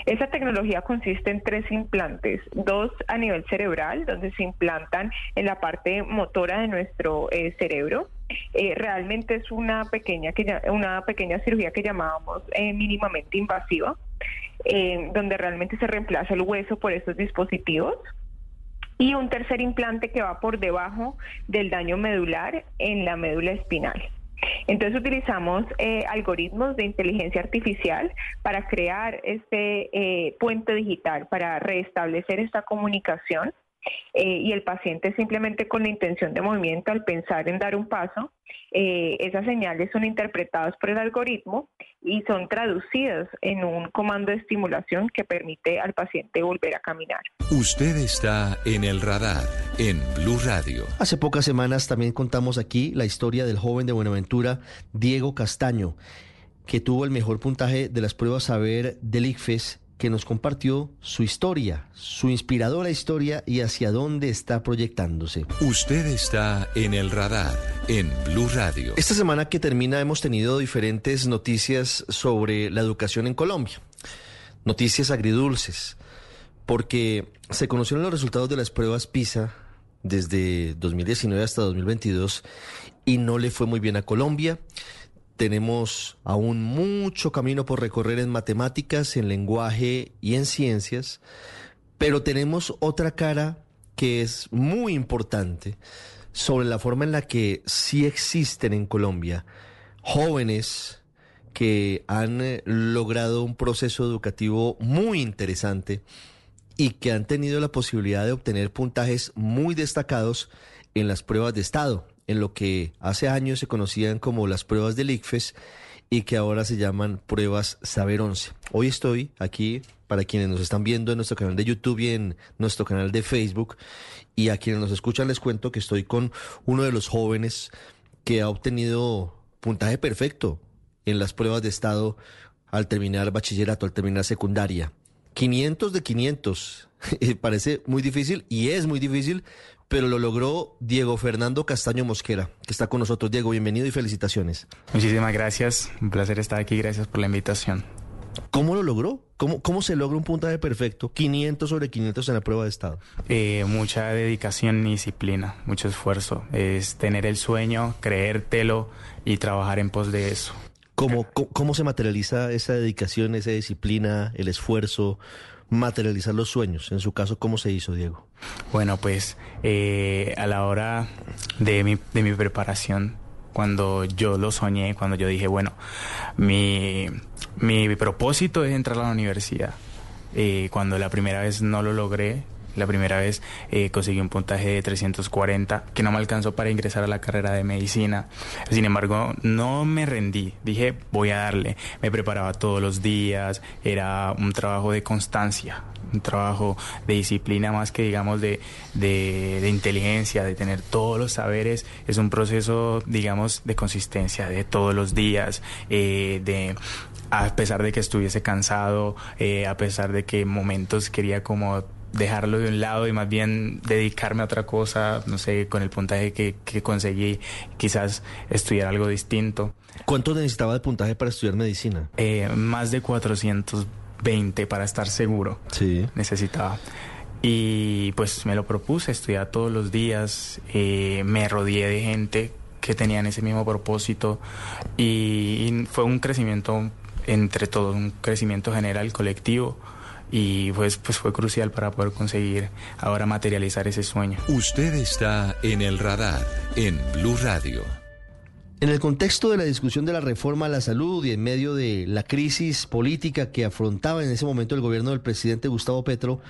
Esa tecnología consiste en tres implantes, dos a nivel cerebral, donde se implantan en la parte motora de nuestro eh, cerebro. Eh, realmente es una pequeña, que ya, una pequeña cirugía que llamábamos eh, mínimamente invasiva, eh, donde realmente se reemplaza el hueso por estos dispositivos. Y un tercer implante que va por debajo del daño medular en la médula espinal. Entonces utilizamos eh, algoritmos de inteligencia artificial para crear este eh, puente digital, para restablecer esta comunicación eh, y el paciente simplemente con la intención de movimiento al pensar en dar un paso, eh, esas señales son interpretadas por el algoritmo y son traducidas en un comando de estimulación que permite al paciente volver a caminar. Usted está en el radar, en Blue Radio. Hace pocas semanas también contamos aquí la historia del joven de Buenaventura, Diego Castaño, que tuvo el mejor puntaje de las pruebas Saber del I C F E S, que nos compartió su historia, su inspiradora historia y hacia dónde está proyectándose. Usted está en el radar, en Blue Radio. Esta semana que termina hemos tenido diferentes noticias sobre la educación en Colombia. Noticias agridulces, porque se conocieron los resultados de las pruebas PISA desde dos mil diecinueve hasta dos mil veintidós y no le fue muy bien a Colombia. Tenemos aún mucho camino por recorrer en matemáticas, en lenguaje y en ciencias, pero tenemos otra cara que es muy importante sobre la forma en la que sí existen en Colombia jóvenes que han logrado un proceso educativo muy interesante y que han tenido la posibilidad de obtener puntajes muy destacados en las pruebas de Estado, en lo que hace años se conocían como las pruebas del I C F E S y que ahora se llaman pruebas Saber once. Hoy estoy aquí, para quienes nos están viendo en nuestro canal de YouTube y en nuestro canal de Facebook, y a quienes nos escuchan les cuento que estoy con uno de los jóvenes que ha obtenido puntaje perfecto en las pruebas de Estado al terminar bachillerato, al terminar secundaria. quinientos de quinientos, parece muy difícil y es muy difícil, pero lo logró Diego Fernando Castaño Mosquera, que está con nosotros. Diego, bienvenido y felicitaciones. Muchísimas gracias, un placer estar aquí, gracias por la invitación. ¿Cómo lo logró? ¿Cómo, cómo se logra un puntaje perfecto, quinientos sobre quinientos en la prueba de Estado? Eh, mucha dedicación y disciplina, mucho esfuerzo, es tener el sueño, creértelo y trabajar en pos de eso. ¿Cómo, cómo, cómo se materializa esa dedicación, esa disciplina, el esfuerzo? Materializar los sueños. En su caso, ¿cómo se hizo, Diego? Bueno, pues eh, a la hora de mi, de mi preparación, cuando yo lo soñé, cuando yo dije, bueno, mi, mi propósito es entrar a la universidad. Eh, cuando la primera vez no lo logré, la primera vez eh, conseguí un puntaje de trescientos cuarenta, que no me alcanzó para ingresar a la carrera de medicina. Sin embargo, no me rendí. Dije, voy a darle. Me preparaba todos los días. Era un trabajo de constancia, un trabajo de disciplina más que, digamos, de, de, de inteligencia, de tener todos los saberes. Es un proceso, digamos, de consistencia, de todos los días, eh, de... a pesar de que estuviese cansado, eh, a pesar de que en momentos quería como dejarlo de un lado y más bien dedicarme a otra cosa, no sé, con el puntaje que, que conseguí, quizás estudiar algo distinto. ¿Cuánto necesitaba de puntaje para estudiar medicina? Eh, más de cuatrocientos veinte para estar seguro. Sí. Necesitaba. Y pues me lo propuse, estudiaba todos los días, eh, me rodeé de gente que tenían ese mismo propósito y, y fue un crecimiento entre todos, un crecimiento general, colectivo, y pues, pues fue crucial para poder conseguir ahora materializar ese sueño. Usted está en el radar, en Blue Radio. En el contexto de la discusión de la reforma a la salud y en medio de la crisis política que afrontaba en ese momento el gobierno del presidente Gustavo Petro,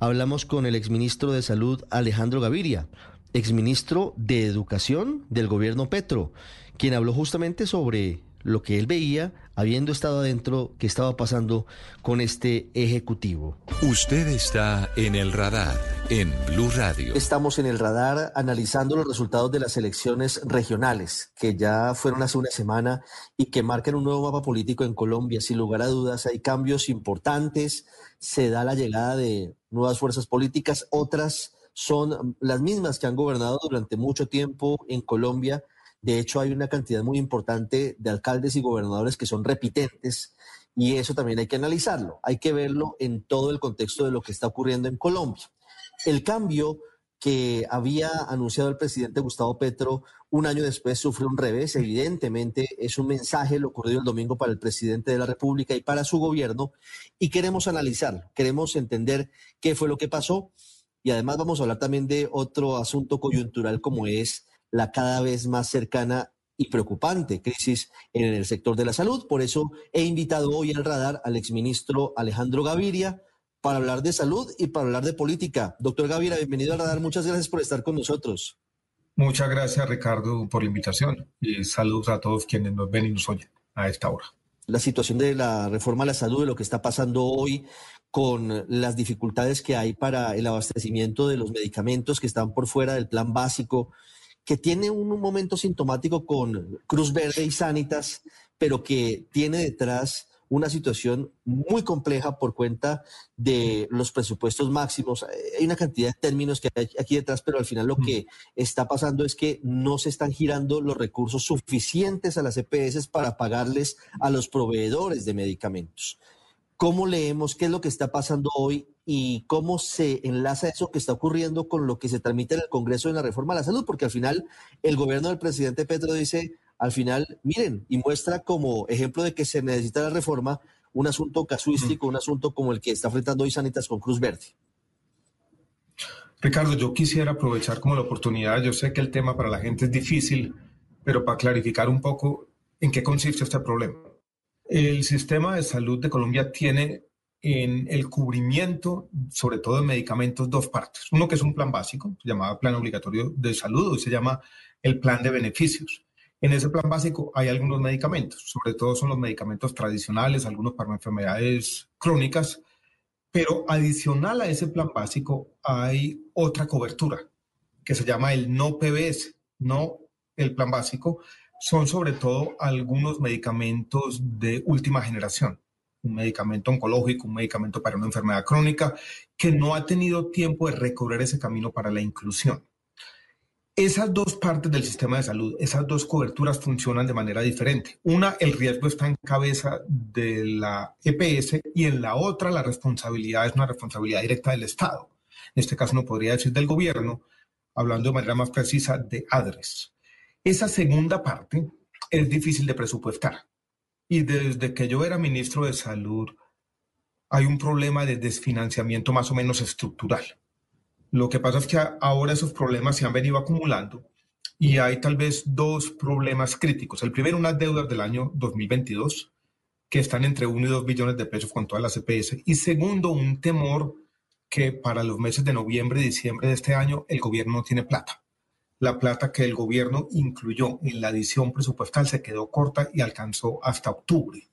hablamos con el exministro de Salud, Alejandro Gaviria, exministro de Educación del gobierno Petro, quien habló justamente sobre lo que él veía, habiendo estado adentro, que estaba pasando con este ejecutivo. Usted está en el radar, en Blue Radio. Estamos en el radar analizando los resultados de las elecciones regionales, que ya fueron hace una semana y que marcan un nuevo mapa político en Colombia. Sin lugar a dudas, hay cambios importantes, se da la llegada de nuevas fuerzas políticas, otras son las mismas que han gobernado durante mucho tiempo en Colombia. De hecho, hay una cantidad muy importante de alcaldes y gobernadores que son repitentes y eso también hay que analizarlo. Hay que verlo en todo el contexto de lo que está ocurriendo en Colombia. El cambio que había anunciado el presidente Gustavo Petro un año después sufre un revés. Evidentemente, es un mensaje lo ocurrido el domingo para el presidente de la República y para su gobierno y queremos analizarlo. Queremos entender qué fue lo que pasó y además vamos a hablar también de otro asunto coyuntural como es la cada vez más cercana y preocupante crisis en el sector de la salud. Por eso he invitado hoy al radar al exministro Alejandro Gaviria para hablar de salud y para hablar de política. Doctor Gaviria, bienvenido al Radar. Muchas gracias por estar con nosotros. Muchas gracias, Ricardo, por la invitación. Y saludos a todos quienes nos ven y nos oyen a esta hora. La situación de la reforma a la salud, de lo que está pasando hoy con las dificultades que hay para el abastecimiento de los medicamentos que están por fuera del plan básico, que tiene un, un momento sintomático con Cruz Verde y Sanitas, pero que tiene detrás una situación muy compleja por cuenta de los presupuestos máximos. Hay una cantidad de términos que hay aquí detrás, pero al final lo que está pasando es que no se están girando los recursos suficientes a las E P S para pagarles a los proveedores de medicamentos. ¿Cómo leemos qué es lo que está pasando hoy y cómo se enlaza eso que está ocurriendo con lo que se tramita en el Congreso en la reforma a la salud? Porque al final el gobierno del presidente Petro dice, al final, miren, y muestra como ejemplo de que se necesita la reforma un asunto casuístico, un asunto como el que está enfrentando hoy Sanitas con Cruz Verde. Ricardo, yo quisiera aprovechar como la oportunidad, yo sé que el tema para la gente es difícil, pero para clarificar un poco en qué consiste este problema. El sistema de salud de Colombia tiene en el cubrimiento, sobre todo de medicamentos, dos partes. Uno que es un plan básico, llamado Plan Obligatorio de Salud, hoy se llama el Plan de Beneficios. En ese plan básico hay algunos medicamentos, sobre todo son los medicamentos tradicionales, algunos para enfermedades crónicas, pero adicional a ese plan básico hay otra cobertura que se llama el no P B S, no el plan básico. Son sobre todo algunos medicamentos de última generación, un medicamento oncológico, un medicamento para una enfermedad crónica, que no ha tenido tiempo de recorrer ese camino para la inclusión. Esas dos partes del sistema de salud, esas dos coberturas funcionan de manera diferente. Una, el riesgo está en cabeza de la E P S y en la otra la responsabilidad es una responsabilidad directa del Estado. En este caso no podría decir del gobierno, hablando de manera más precisa de ADRES. Esa segunda parte es difícil de presupuestar y desde que yo era ministro de Salud hay un problema de desfinanciamiento más o menos estructural. Lo que pasa es que ahora esos problemas se han venido acumulando y hay tal vez dos problemas críticos. El primero, unas deudas del año dos mil veintidós que están entre uno y dos billones de pesos con todas las E P S. Y segundo, un temor que para los meses de noviembre y diciembre de este año el gobierno no tiene plata. La plata que el gobierno incluyó en la adición presupuestal se quedó corta y alcanzó hasta octubre.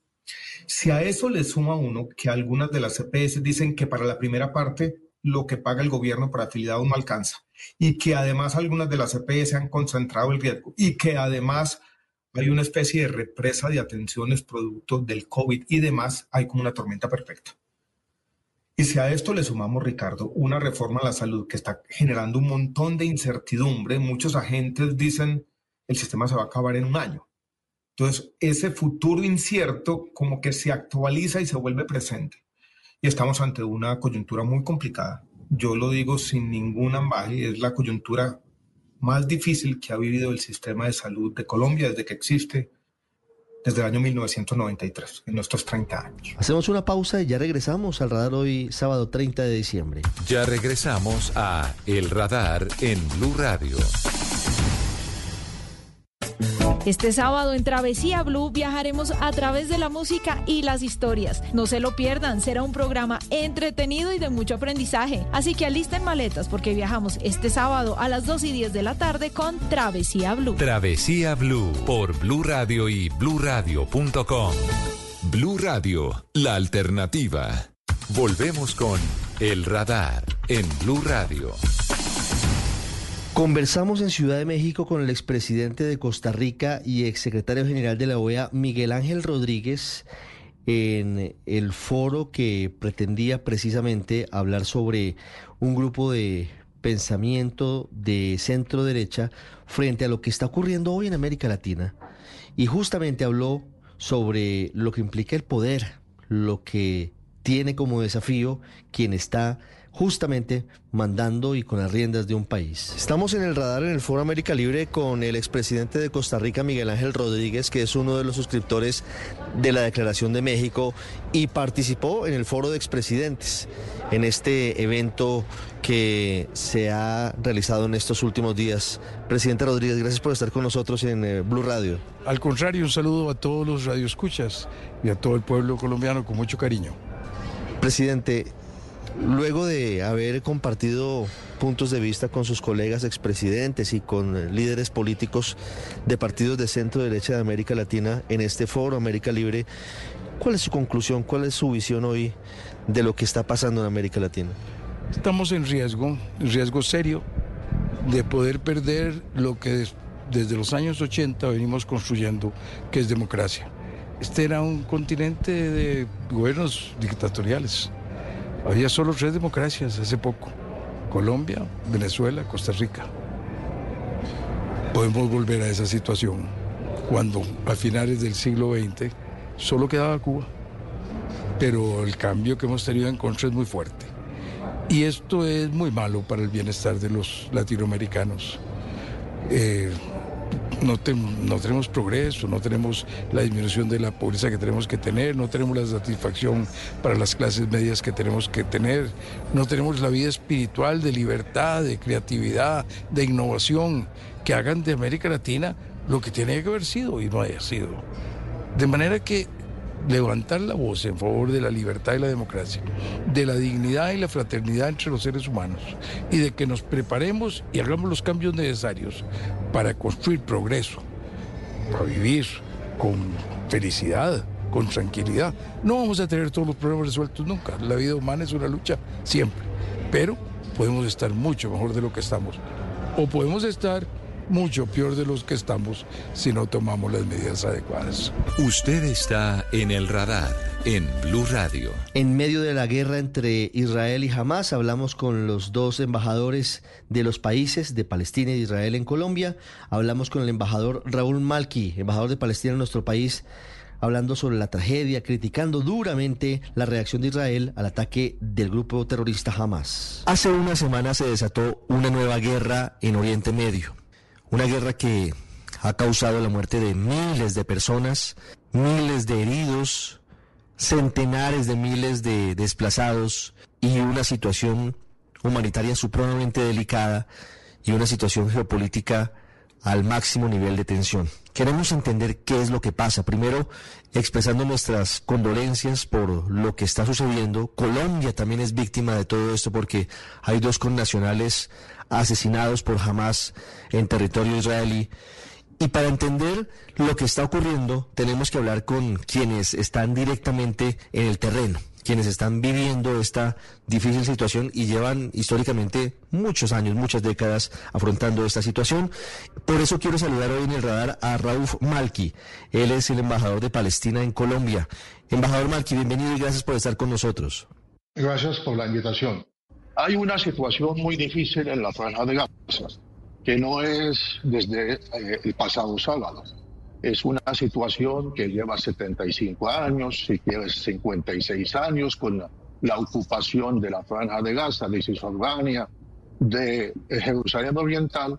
Si a eso le suma uno que algunas de las E P S dicen que para la primera parte lo que paga el gobierno para afiliados no alcanza y que además algunas de las E P S han concentrado el riesgo y que además hay una especie de represa de atenciones producto del COVID y demás, hay como una tormenta perfecta. Y si a esto le sumamos, Ricardo, una reforma a la salud que está generando un montón de incertidumbre, muchos agentes dicen el sistema se va a acabar en un año. Entonces, ese futuro incierto como que se actualiza y se vuelve presente. Y estamos ante una coyuntura muy complicada. Yo lo digo sin ningún ambaje, es la coyuntura más difícil que ha vivido el sistema de salud de Colombia desde que existe, desde el año mil novecientos noventa y tres, en nuestros treinta años. Hacemos una pausa y ya regresamos al Radar hoy, sábado treinta de diciembre. Ya regresamos a El Radar en Blue Radio. Este sábado en Travesía Blue viajaremos a través de la música y las historias. No se lo pierdan, será un programa entretenido y de mucho aprendizaje. Así que alisten maletas porque viajamos este sábado a las dos y diez de la tarde con Travesía Blue. Travesía Blue por Blue Radio y Blu Radio punto com. Blue Radio, la alternativa. Volvemos con El Radar en Blue Radio. Conversamos en Ciudad de México con el expresidente de Costa Rica y exsecretario general de la O E A, Miguel Ángel Rodríguez, en el foro que pretendía precisamente hablar sobre un grupo de pensamiento de centro derecha frente a lo que está ocurriendo hoy en América Latina. Y justamente habló sobre lo que implica el poder, lo que tiene como desafío quien está justamente mandando y con las riendas de un país. Estamos en El Radar en el Foro América Libre con el expresidente de Costa Rica, Miguel Ángel Rodríguez, que es uno de los suscriptores de la Declaración de México y participó en el Foro de Expresidentes, en este evento que se ha realizado en estos últimos días. Presidente Rodríguez, gracias por estar con nosotros en Blue Radio. Al contrario, un saludo a todos los radioescuchas y a todo el pueblo colombiano con mucho cariño. Presidente, Luego de haber compartido puntos de vista con sus colegas expresidentes y con líderes políticos de partidos de centro derecha de América Latina en este foro América Libre, ¿cuál es su conclusión, cuál es su visión hoy de lo que está pasando en América Latina? Estamos en riesgo, en riesgo serio de poder perder lo que desde los años ochenta venimos construyendo, que es democracia. Este era un continente de gobiernos dictatoriales. Había solo tres democracias hace poco: Colombia, Venezuela, Costa Rica. Podemos volver a esa situación cuando a finales del siglo veinte solo quedaba Cuba, pero el cambio que hemos tenido en contra es muy fuerte y esto es muy malo para el bienestar de los latinoamericanos. Eh, no, te, no tenemos progreso, no tenemos la disminución de la pobreza que tenemos que tener, no tenemos la satisfacción para las clases medias que tenemos que tener, no tenemos la vida espiritual de libertad, de creatividad, de innovación, que hagan de América Latina lo que tenía que haber sido y no haya sido. De manera que levantar la voz en favor de la libertad y la democracia, de la dignidad y la fraternidad entre los seres humanos, y de que nos preparemos y hagamos los cambios necesarios para construir progreso, para vivir con felicidad, con tranquilidad. No vamos a tener todos los problemas resueltos nunca. La vida humana es una lucha siempre, pero podemos estar mucho mejor de lo que estamos, o podemos estar mucho peor de los que estamos si no tomamos las medidas adecuadas. Usted está en el radar, en Blue Radio. En medio de la guerra entre Israel y Hamás, hablamos con los dos embajadores de los países de Palestina y de Israel en Colombia. Hablamos con el embajador Raúl Malki, embajador de Palestina en nuestro país, hablando sobre la tragedia, criticando duramente la reacción de Israel al ataque del grupo terrorista Hamás. Hace una semana se desató una nueva guerra en Oriente Medio. Una guerra que ha causado la muerte de miles de personas, miles de heridos, centenares de miles de desplazados y una situación humanitaria supremamente delicada y una situación geopolítica al máximo nivel de tensión. Queremos entender qué es lo que pasa. Primero, expresando nuestras condolencias por lo que está sucediendo. Colombia también es víctima de todo esto porque hay dos connacionales asesinados por Hamás en territorio israelí. Y para entender lo que está ocurriendo, tenemos que hablar con quienes están directamente en el terreno, quienes están viviendo esta difícil situación y llevan históricamente muchos años, muchas décadas afrontando esta situación. Por eso quiero saludar hoy en el radar a Raúl Malki. Él es el embajador de Palestina en Colombia. Embajador Malki, bienvenido y gracias por estar con nosotros. Gracias por la invitación. Hay una situación muy difícil en la Franja de Gaza, que no es desde eh, el pasado sábado. Es una situación que lleva setenta y cinco años, si quieres cincuenta y seis años, con la, la ocupación de la Franja de Gaza, de Cisjordania, de Jerusalén Oriental,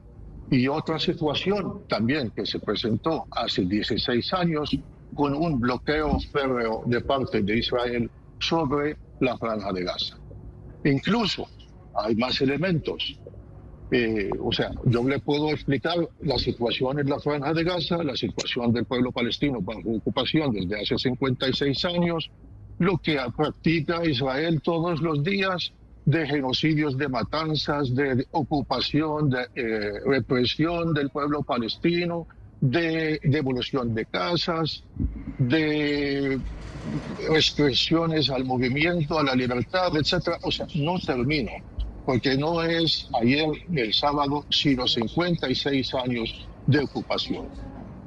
y otra situación también que se presentó hace dieciséis años con un bloqueo férreo de parte de Israel sobre la Franja de Gaza. Incluso hay más elementos. Eh, o sea, yo le puedo explicar la situación en la Franja de Gaza, la situación del pueblo palestino bajo ocupación desde hace cincuenta y seis años, lo que practica Israel todos los días de genocidios, de matanzas, de ocupación, de eh, represión del pueblo palestino, de devolución de casas, de restricciones al movimiento, a la libertad, etcétera. O sea, no termina, porque no es ayer ni el sábado, sino cincuenta y seis años de ocupación.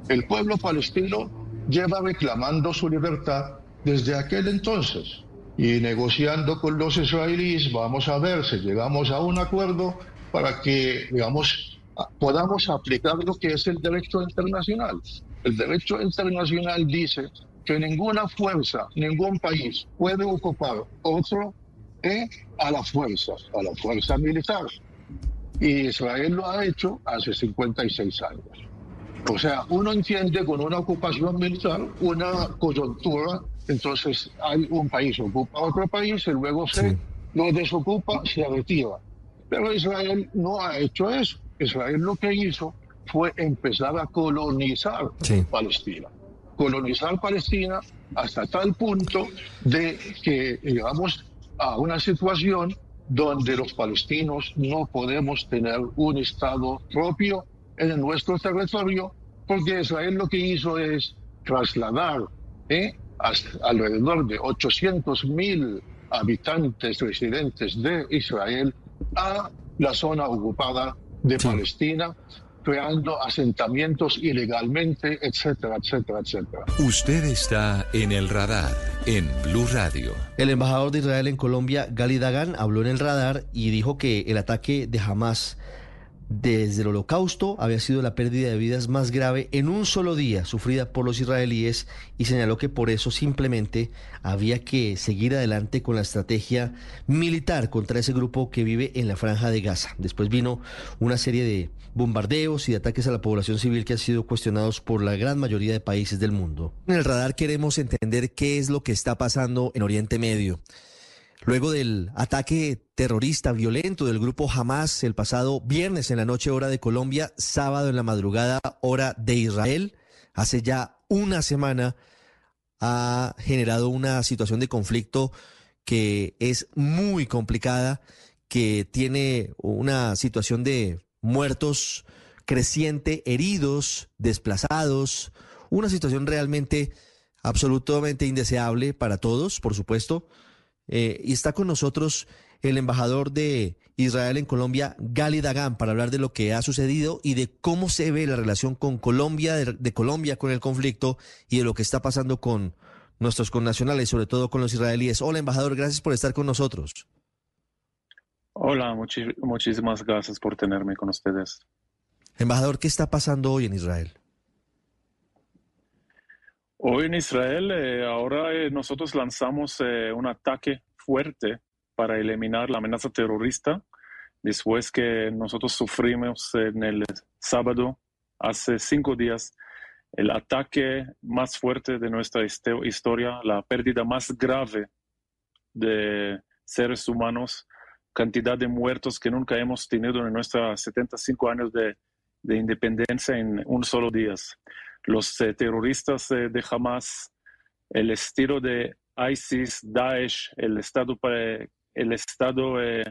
El pueblo palestino lleva reclamando su libertad desde aquel entonces y negociando con los israelíes. Vamos a ver si llegamos a un acuerdo para que, digamos, podamos aplicar lo que es el derecho internacional. El derecho internacional dice que ninguna fuerza, ningún país puede ocupar otro eh, a la fuerza, a la fuerza militar. Y Israel lo ha hecho hace cincuenta y seis años. O sea, uno entiende con una ocupación militar una coyuntura, entonces hay un país, ocupa otro país y luego se lo desocupa, se retira. Pero Israel no ha hecho eso. Israel lo que hizo fue empezar a colonizar sí. Palestina. colonizar Palestina hasta tal punto de que, digamos, a una situación donde los palestinos no podemos tener un Estado propio en nuestro territorio, porque Israel lo que hizo es trasladar ¿eh? alrededor de ochocientos mil habitantes residentes de Israel a la zona ocupada de sí. Palestina, creando asentamientos ilegalmente, etcétera, etcétera, etcétera. Usted está en el radar, en Blue Radio. El embajador de Israel en Colombia, Gali Dagan, habló en el radar y dijo que el ataque de Hamas desde el Holocausto había sido la pérdida de vidas más grave en un solo día sufrida por los israelíes, y señaló que por eso simplemente había que seguir adelante con la estrategia militar contra ese grupo que vive en la Franja de Gaza. Después vino una serie de bombardeos y de ataques a la población civil que han sido cuestionados por la gran mayoría de países del mundo. En el radar queremos entender qué es lo que está pasando en Oriente Medio. Luego del ataque terrorista violento del grupo Hamas el pasado viernes en la noche hora de Colombia, sábado en la madrugada hora de Israel, hace ya una semana ha generado una situación de conflicto que es muy complicada, que tiene una situación de muertos creciente, heridos, desplazados, una situación realmente absolutamente indeseable para todos, por supuesto. Eh, y está con nosotros el embajador de Israel en Colombia, Gali Dagan, para hablar de lo que ha sucedido y de cómo se ve la relación con Colombia, de, de Colombia con el conflicto y de lo que está pasando con nuestros connacionales, sobre todo con los israelíes. Hola, embajador, gracias por estar con nosotros. Hola, muchis- muchísimas gracias por tenerme con ustedes. Embajador, ¿qué está pasando hoy en Israel? Hoy en Israel, eh, ahora eh, nosotros lanzamos eh, un ataque fuerte para eliminar la amenaza terrorista, después que nosotros sufrimos eh, en el sábado, hace cinco días, el ataque más fuerte de nuestra hist- historia, la pérdida más grave de seres humanos, cantidad de muertos que nunca hemos tenido en nuestros setenta y cinco años de, de independencia en un solo día. Los eh, terroristas eh, de Hamas, el estilo de ISIS, Daesh, el Estado, el estado eh,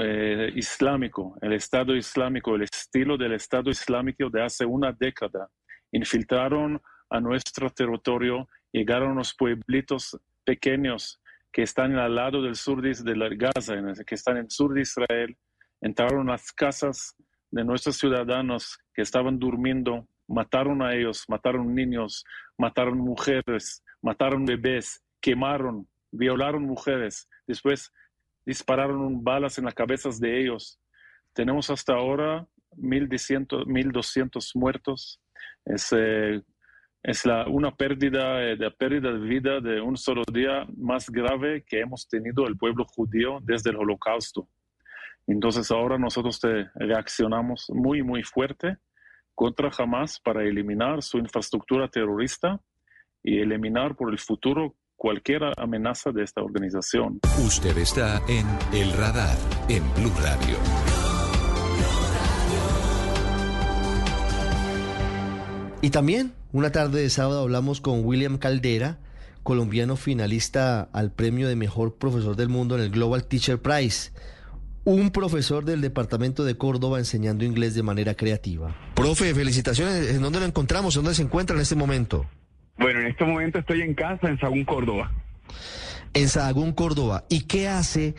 eh, Islámico, el Estado Islámico, el estilo del Estado Islámico de hace una década, infiltraron a nuestro territorio, llegaron a los pueblitos pequeños que están al lado del sur de la Gaza, que están en el sur de Israel, entraron a las casas de nuestros ciudadanos que estaban durmiendo. Mataron a ellos, mataron niños, mataron mujeres, mataron bebés, quemaron, violaron mujeres. Después dispararon balas en las cabezas de ellos. Tenemos hasta ahora mil doscientos muertos. Es, eh, es la, una pérdida, eh, de pérdida de vida de un solo día más grave que hemos tenido el pueblo judío desde el Holocausto. Entonces ahora nosotros te reaccionamos muy, muy fuerte contra Hamas para eliminar su infraestructura terrorista y eliminar por el futuro cualquier amenaza de esta organización. Usted está en El Radar, en Blue Radio. Y también, una tarde de sábado hablamos con William Caldera, colombiano finalista al premio de mejor profesor del mundo en el Global Teacher Prize. Un profesor del departamento de Córdoba enseñando inglés de manera creativa. Profe, felicitaciones. ¿En dónde lo encontramos? ¿Dónde se encuentra en este momento? Bueno, en este momento estoy en casa, en Sahagún, Córdoba. En Sahagún, Córdoba. ¿Y qué hace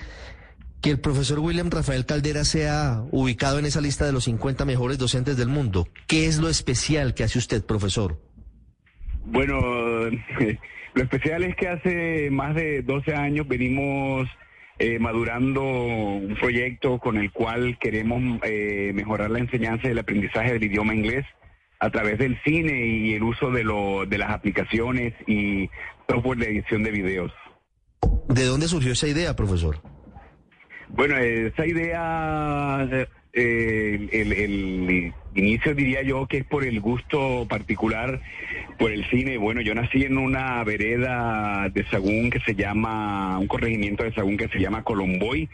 que el profesor William Rafael Caldera sea ubicado en esa lista de los cincuenta mejores docentes del mundo? ¿Qué es lo especial que hace usted, profesor? Bueno, lo especial es que hace más de doce años venimos... Eh, madurando un proyecto con el cual queremos eh, mejorar la enseñanza y el aprendizaje del idioma inglés a través del cine y el uso de, lo, de las aplicaciones y software de edición de videos. ¿De dónde surgió esa idea, profesor? Bueno, esa idea, eh, el, el inicio diría yo que es por el gusto particular por el cine. Bueno, yo nací en una vereda de Sahagún que se llama, un corregimiento de Sahagún que se llama Colomboy.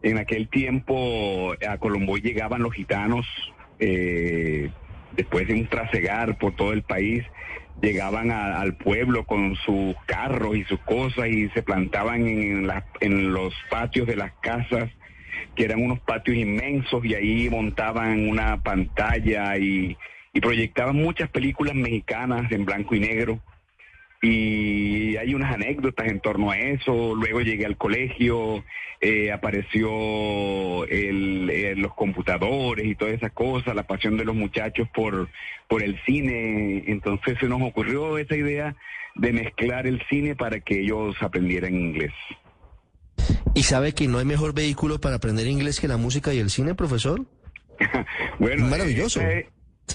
En aquel tiempo a Colomboy llegaban los gitanos eh, después de un trasegar por todo el país llegaban a, al pueblo con sus carros y sus cosas y se plantaban en, la, en los patios de las casas, que eran unos patios inmensos, y ahí montaban una pantalla y, y proyectaban muchas películas mexicanas en blanco y negro. Y hay unas anécdotas en torno a eso. Luego llegué al colegio, eh, apareció el, eh, los computadores y todas esas cosas, la pasión de los muchachos por, por el cine. Entonces se nos ocurrió esa idea de mezclar el cine para que ellos aprendieran inglés. ¿Y sabe que no hay mejor vehículo para aprender inglés que la música y el cine, profesor? Bueno, maravilloso. Eh,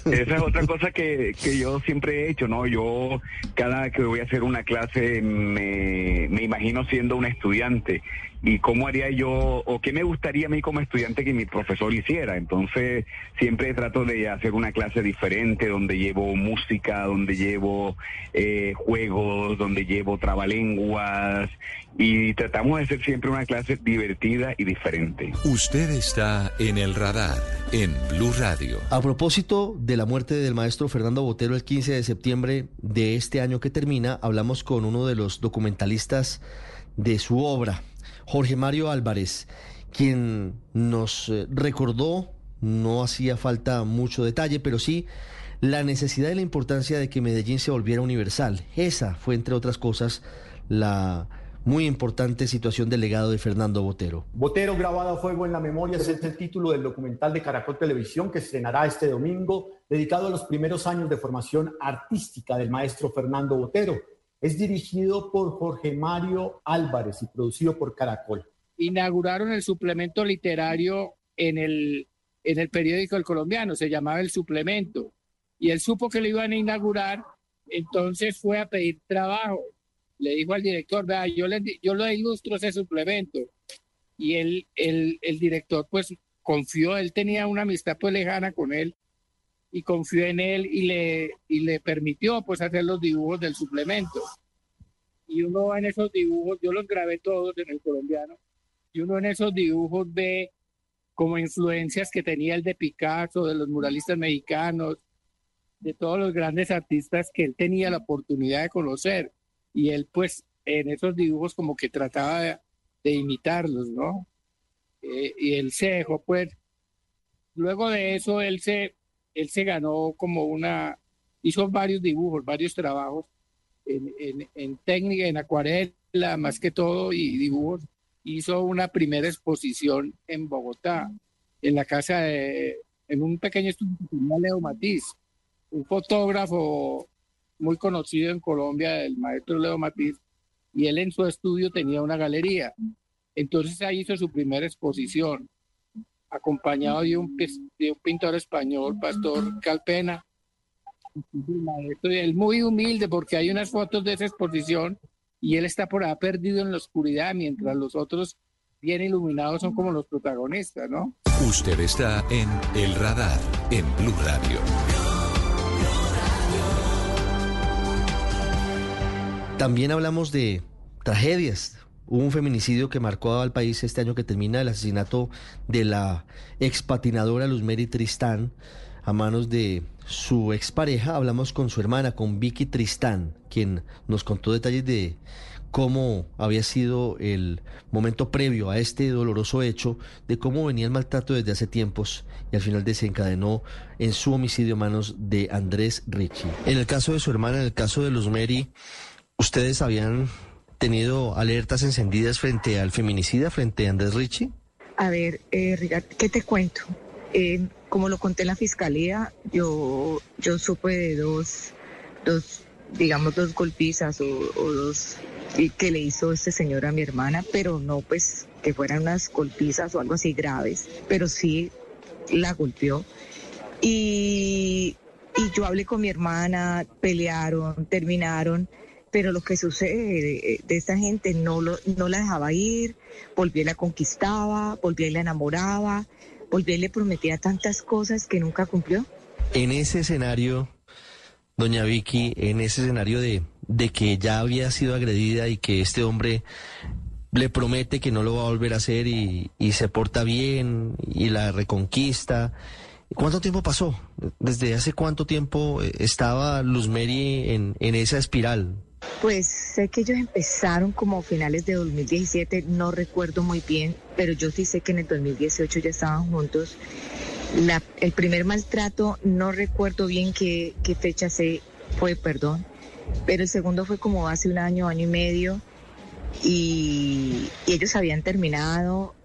Esa es otra cosa que, que yo siempre he hecho, ¿no? Yo cada que voy a hacer una clase me, me imagino siendo un estudiante y cómo haría yo o qué me gustaría a mí como estudiante que mi profesor hiciera. Entonces siempre trato de hacer una clase diferente donde llevo música, donde llevo eh, juegos, donde llevo trabalenguas, y tratamos de hacer siempre una clase divertida y diferente. Usted está en el radar en Blue Radio. A propósito de la muerte del maestro Fernando Botero el quince de septiembre de este año que termina, hablamos con uno de los documentalistas de su obra, Jorge Mario Álvarez, quien nos recordó, no hacía falta mucho detalle, pero sí la necesidad y la importancia de que Medellín se volviera universal. Esa fue, entre otras cosas, la muy importante situación del legado de Fernando Botero. Botero grabado a fuego en la memoria es el título del documental de Caracol Televisión que estrenará este domingo, dedicado a los primeros años de formación artística del maestro Fernando Botero. Es dirigido por Jorge Mario Álvarez y producido por Caracol. Inauguraron el suplemento literario en el, en el periódico El Colombiano, se llamaba El Suplemento, y él supo que lo iban a inaugurar, entonces fue a pedir trabajo. Le dijo al director, vea, yo, le, yo lo ilustro ese suplemento. Y él, el, el director pues confió, él tenía una amistad pues lejana con él, y confió en él y le, y le permitió pues hacer los dibujos del suplemento. Y uno en esos dibujos, yo los grabé todos en El Colombiano, y uno en esos dibujos ve como influencias que tenía el de Picasso, de los muralistas mexicanos, de todos los grandes artistas que él tenía la oportunidad de conocer. Y él pues en esos dibujos como que trataba de, de imitarlos, ¿no? Eh, y él se dejó pues, luego de eso él se... Él se ganó como una, hizo varios dibujos, varios trabajos en, en, en técnica, en acuarela más que todo, y dibujos. Hizo una primera exposición en Bogotá, en la casa de, en un pequeño estudio de Leo Matiz, un fotógrafo muy conocido en Colombia, el maestro Leo Matiz, y él en su estudio tenía una galería. Entonces ahí hizo su primera exposición, acompañado de un, de un pintor español, Pastor Calpena, y él muy humilde, porque hay unas fotos de esa exposición y él está por ahí perdido en la oscuridad, mientras los otros bien iluminados son como los protagonistas, ¿no? Usted está en El Radar, en Blue Radio. También hablamos de tragedias. Hubo un feminicidio que marcó al país este año que termina, el asesinato de la expatinadora Luzmeri Tristán a manos de su expareja. Hablamos con su hermana, con Vicky Tristán, quien nos contó detalles de cómo había sido el momento previo a este doloroso hecho, de cómo venía el maltrato desde hace tiempos y al final desencadenó en su homicidio a manos de Andrés Ricci. En el caso de su hermana, en el caso de Luzmeri, ¿ustedes habían tenido alertas encendidas frente al feminicida, frente a Andrés Ricci? A ver, eh, Ricardo, ¿qué te cuento? Eh, como lo conté en la fiscalía, yo, yo supe de dos, dos, digamos, dos golpizas o, o dos que le hizo este señor a mi hermana, pero no pues que fueran unas golpizas o algo así graves, pero sí la golpeó. Y, y yo hablé con mi hermana, pelearon, terminaron, pero lo que sucede de esta gente no, lo, no la dejaba ir, volvía y la conquistaba, volvía y la enamoraba, volvía y le prometía tantas cosas que nunca cumplió. En ese escenario, doña Vicky, en ese escenario de, de que ya había sido agredida y que este hombre le promete que no lo va a volver a hacer y, y se porta bien y la reconquista ¿Cuánto tiempo pasó? ¿Desde hace cuánto tiempo estaba Luzmeri en, en esa espiral? Pues sé que ellos empezaron como finales de dos mil diecisiete, no recuerdo muy bien, pero yo sí sé que en el dos mil dieciocho ya estaban juntos. La, el primer maltrato, no recuerdo bien qué, qué fecha se fue, perdón, pero el segundo fue como hace un año, año y medio, y, y ellos habían terminado,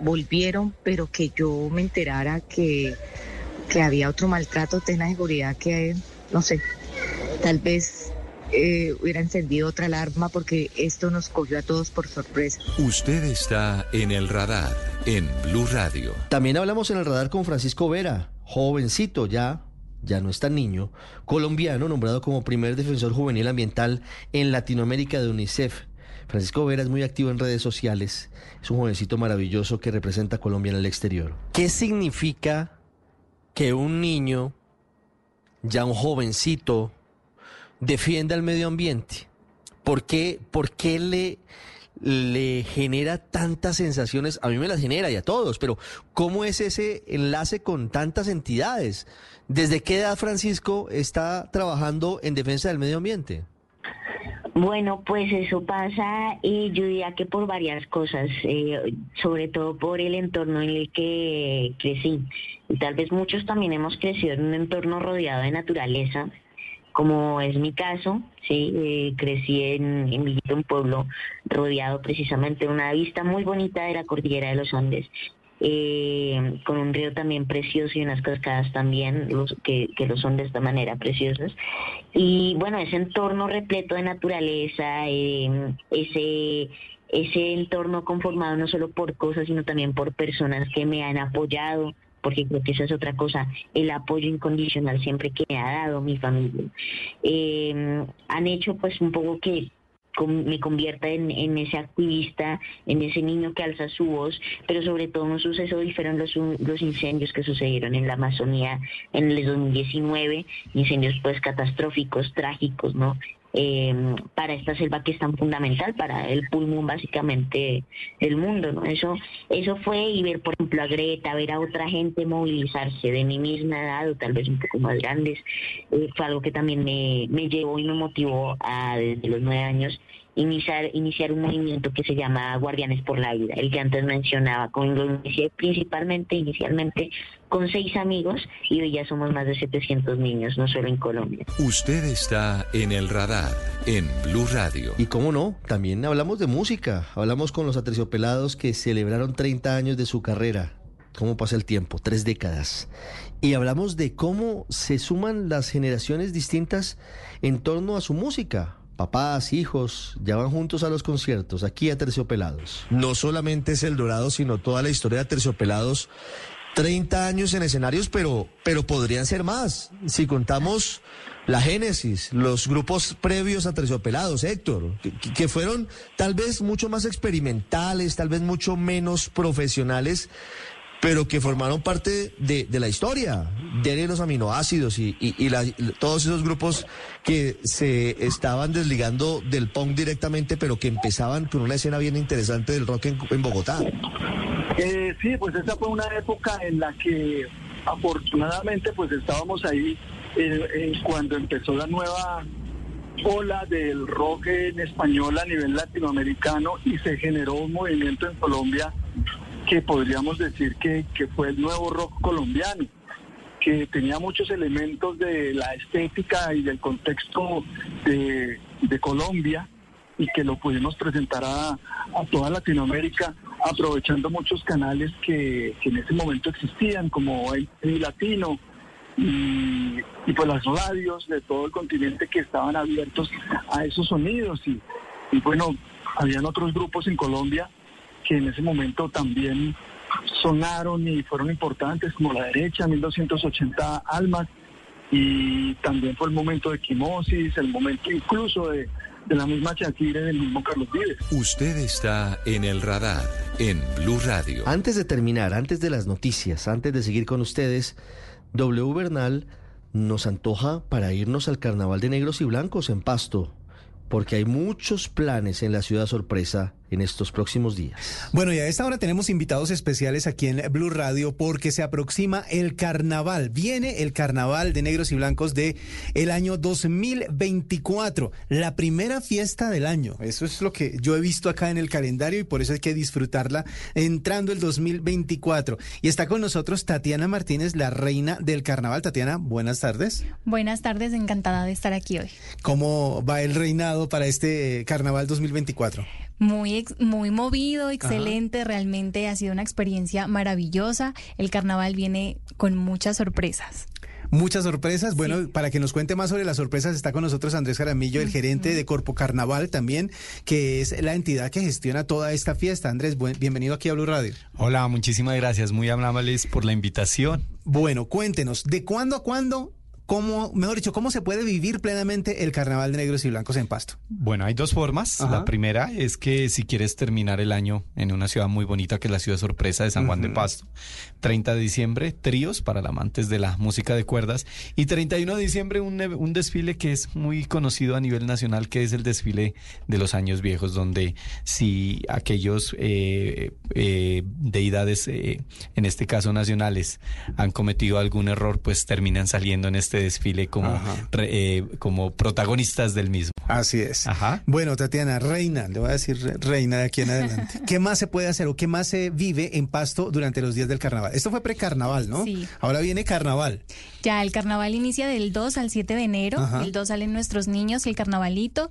volvieron, pero que yo me enterara que, que había otro maltrato, ten la seguridad que, no sé, tal vez... Eh, hubiera encendido otra alarma porque esto nos cogió a todos por sorpresa. Usted está en el radar, en Blue Radio. También hablamos en el radar con Francisco Vera, jovencito ya, ya no es tan niño, colombiano, nombrado como primer defensor juvenil ambiental en Latinoamérica de UNICEF. Francisco Vera es muy activo en redes sociales, es un jovencito maravilloso que representa a Colombia en el exterior. ¿Qué significa que un niño, ya un jovencito, defienda el medio ambiente? ¿Por qué, por qué le, le genera tantas sensaciones? A mí me las genera y a todos, pero ¿cómo es ese enlace con tantas entidades? ¿Desde qué edad Francisco está trabajando en defensa del medio ambiente? Bueno, pues eso pasa, y yo diría que por varias cosas, eh, sobre todo por el entorno en el que crecí. Y tal vez muchos también hemos crecido en un entorno rodeado de naturaleza, como es mi caso, sí, eh, crecí en, en un pueblo rodeado precisamente de una vista muy bonita de la cordillera de los Andes, eh, con un río también precioso y unas cascadas también los, que, que los son de esta manera preciosas. Y bueno, ese entorno repleto de naturaleza, eh, ese... ese entorno conformado no solo por cosas, sino también por personas que me han apoyado, porque creo que esa es otra cosa, el apoyo incondicional siempre que me ha dado mi familia. Eh, han hecho pues un poco que con, me convierta en, en ese activista, en ese niño que alza su voz, pero sobre todo un suceso fueron los, los incendios que sucedieron en la Amazonía en el dos mil diecinueve, incendios pues catastróficos, trágicos, ¿no? Eh, para esta selva que es tan fundamental para el pulmón básicamente del mundo, ¿no? Eso eso fue, y ver por ejemplo a Greta, ver a otra gente movilizarse de mi misma edad o tal vez un poco más grandes, eh, fue algo que también me, me llevó y me motivó a desde los nueve años iniciar iniciar un movimiento que se llama Guardianes por la Vida, el que antes mencionaba, con lo inicié principalmente inicialmente con seis amigos, y hoy ya somos más de setecientos niños, no solo en Colombia. Usted está en el radar, en Blue Radio. Y cómo no, también hablamos de música, hablamos con los Aterciopelados, que celebraron treinta años de su carrera. Cómo pasa el tiempo, tres décadas. Y hablamos de cómo se suman las generaciones distintas en torno a su música. Papás, hijos, ya van juntos a los conciertos, aquí a Aterciopelados. No solamente es El Dorado, sino toda la historia de Aterciopelados. treinta años en escenarios, pero, pero podrían ser más, si contamos la génesis, los grupos previos a Aterciopelados, Héctor, que, que fueron tal vez mucho más experimentales, tal vez mucho menos profesionales, pero que formaron parte de, de la historia, de los aminoácidos y, y, y la, todos esos grupos que se estaban desligando del punk directamente, pero que empezaban con una escena bien interesante del rock en, en Bogotá. Eh, sí, pues esa fue una época en la que afortunadamente pues estábamos ahí eh, eh, cuando empezó la nueva ola del rock en español a nivel latinoamericano, y se generó un movimiento en Colombia que podríamos decir que, que fue el nuevo rock colombiano, que tenía muchos elementos de la estética y del contexto de, de Colombia, y que lo pudimos presentar a, a toda Latinoamérica, aprovechando muchos canales que, que en ese momento existían, como el, el Latino, y, y pues las radios de todo el continente que estaban abiertos a esos sonidos. Y, y bueno, habían otros grupos en Colombia que en ese momento también sonaron y fueron importantes, como La Derecha, mil doscientos ochenta Almas, y también fue el momento de Quimosis, el momento incluso de, de la misma Shakira y del mismo Carlos Vives. Usted está en el radar, en Blue Radio. Antes de terminar, antes de las noticias, antes de seguir con ustedes, W Bernal nos antoja para irnos al Carnaval de Negros y Blancos en Pasto, porque hay muchos planes en la ciudad sorpresa en estos próximos días. Bueno, y a esta hora tenemos invitados especiales aquí en Blue Radio porque se aproxima el carnaval. Viene el carnaval de negros y blancos de el año dos mil veinticuatro, la primera fiesta del año. Eso es lo que yo he visto acá en el calendario y por eso hay que disfrutarla entrando el dos mil veinticuatro. Y está con nosotros Tatiana Martínez, la reina del carnaval. Tatiana, buenas tardes. Buenas tardes, encantada de estar aquí hoy. ¿Cómo va el reinado para este carnaval dos mil veinticuatro? Muy, ex, muy movido, excelente. Ajá. Realmente ha sido una experiencia maravillosa. El carnaval viene con muchas sorpresas. Muchas sorpresas. Bueno, sí. Para que nos cuente más sobre las sorpresas está con nosotros Andrés Jaramillo, el gerente de Corpo Carnaval también, que es la entidad que gestiona toda esta fiesta. Andrés, buen, bienvenido aquí a Blue Radio. Hola, muchísimas gracias. Muy amables por la invitación. Bueno, cuéntenos, ¿de cuándo a cuándo? ¿Cómo, mejor dicho, cómo se puede vivir plenamente el Carnaval de Negros y Blancos en Pasto? Bueno, hay dos formas. Ajá. La primera es que si quieres terminar el año en una ciudad muy bonita, que es la ciudad sorpresa de San Juan uh-huh. de Pasto, treinta de diciembre, tríos para los amantes de la música de cuerdas, y treinta y uno de diciembre un, un desfile que es muy conocido a nivel nacional, que es el desfile de los años viejos, donde si aquellos eh, eh, deidades, eh, en este caso nacionales, han cometido algún error, pues terminan saliendo en este desfile como, re, eh, como protagonistas del mismo. Así es. Ajá. Bueno, Tatiana, reina, le voy a decir reina de aquí en adelante. ¿Qué más se puede hacer o qué más se vive en Pasto durante los días del carnaval? Esto fue precarnaval, ¿no? Sí. Ahora viene carnaval. Ya, el carnaval inicia del dos al siete de enero. Ajá. El dos salen nuestros niños, el carnavalito.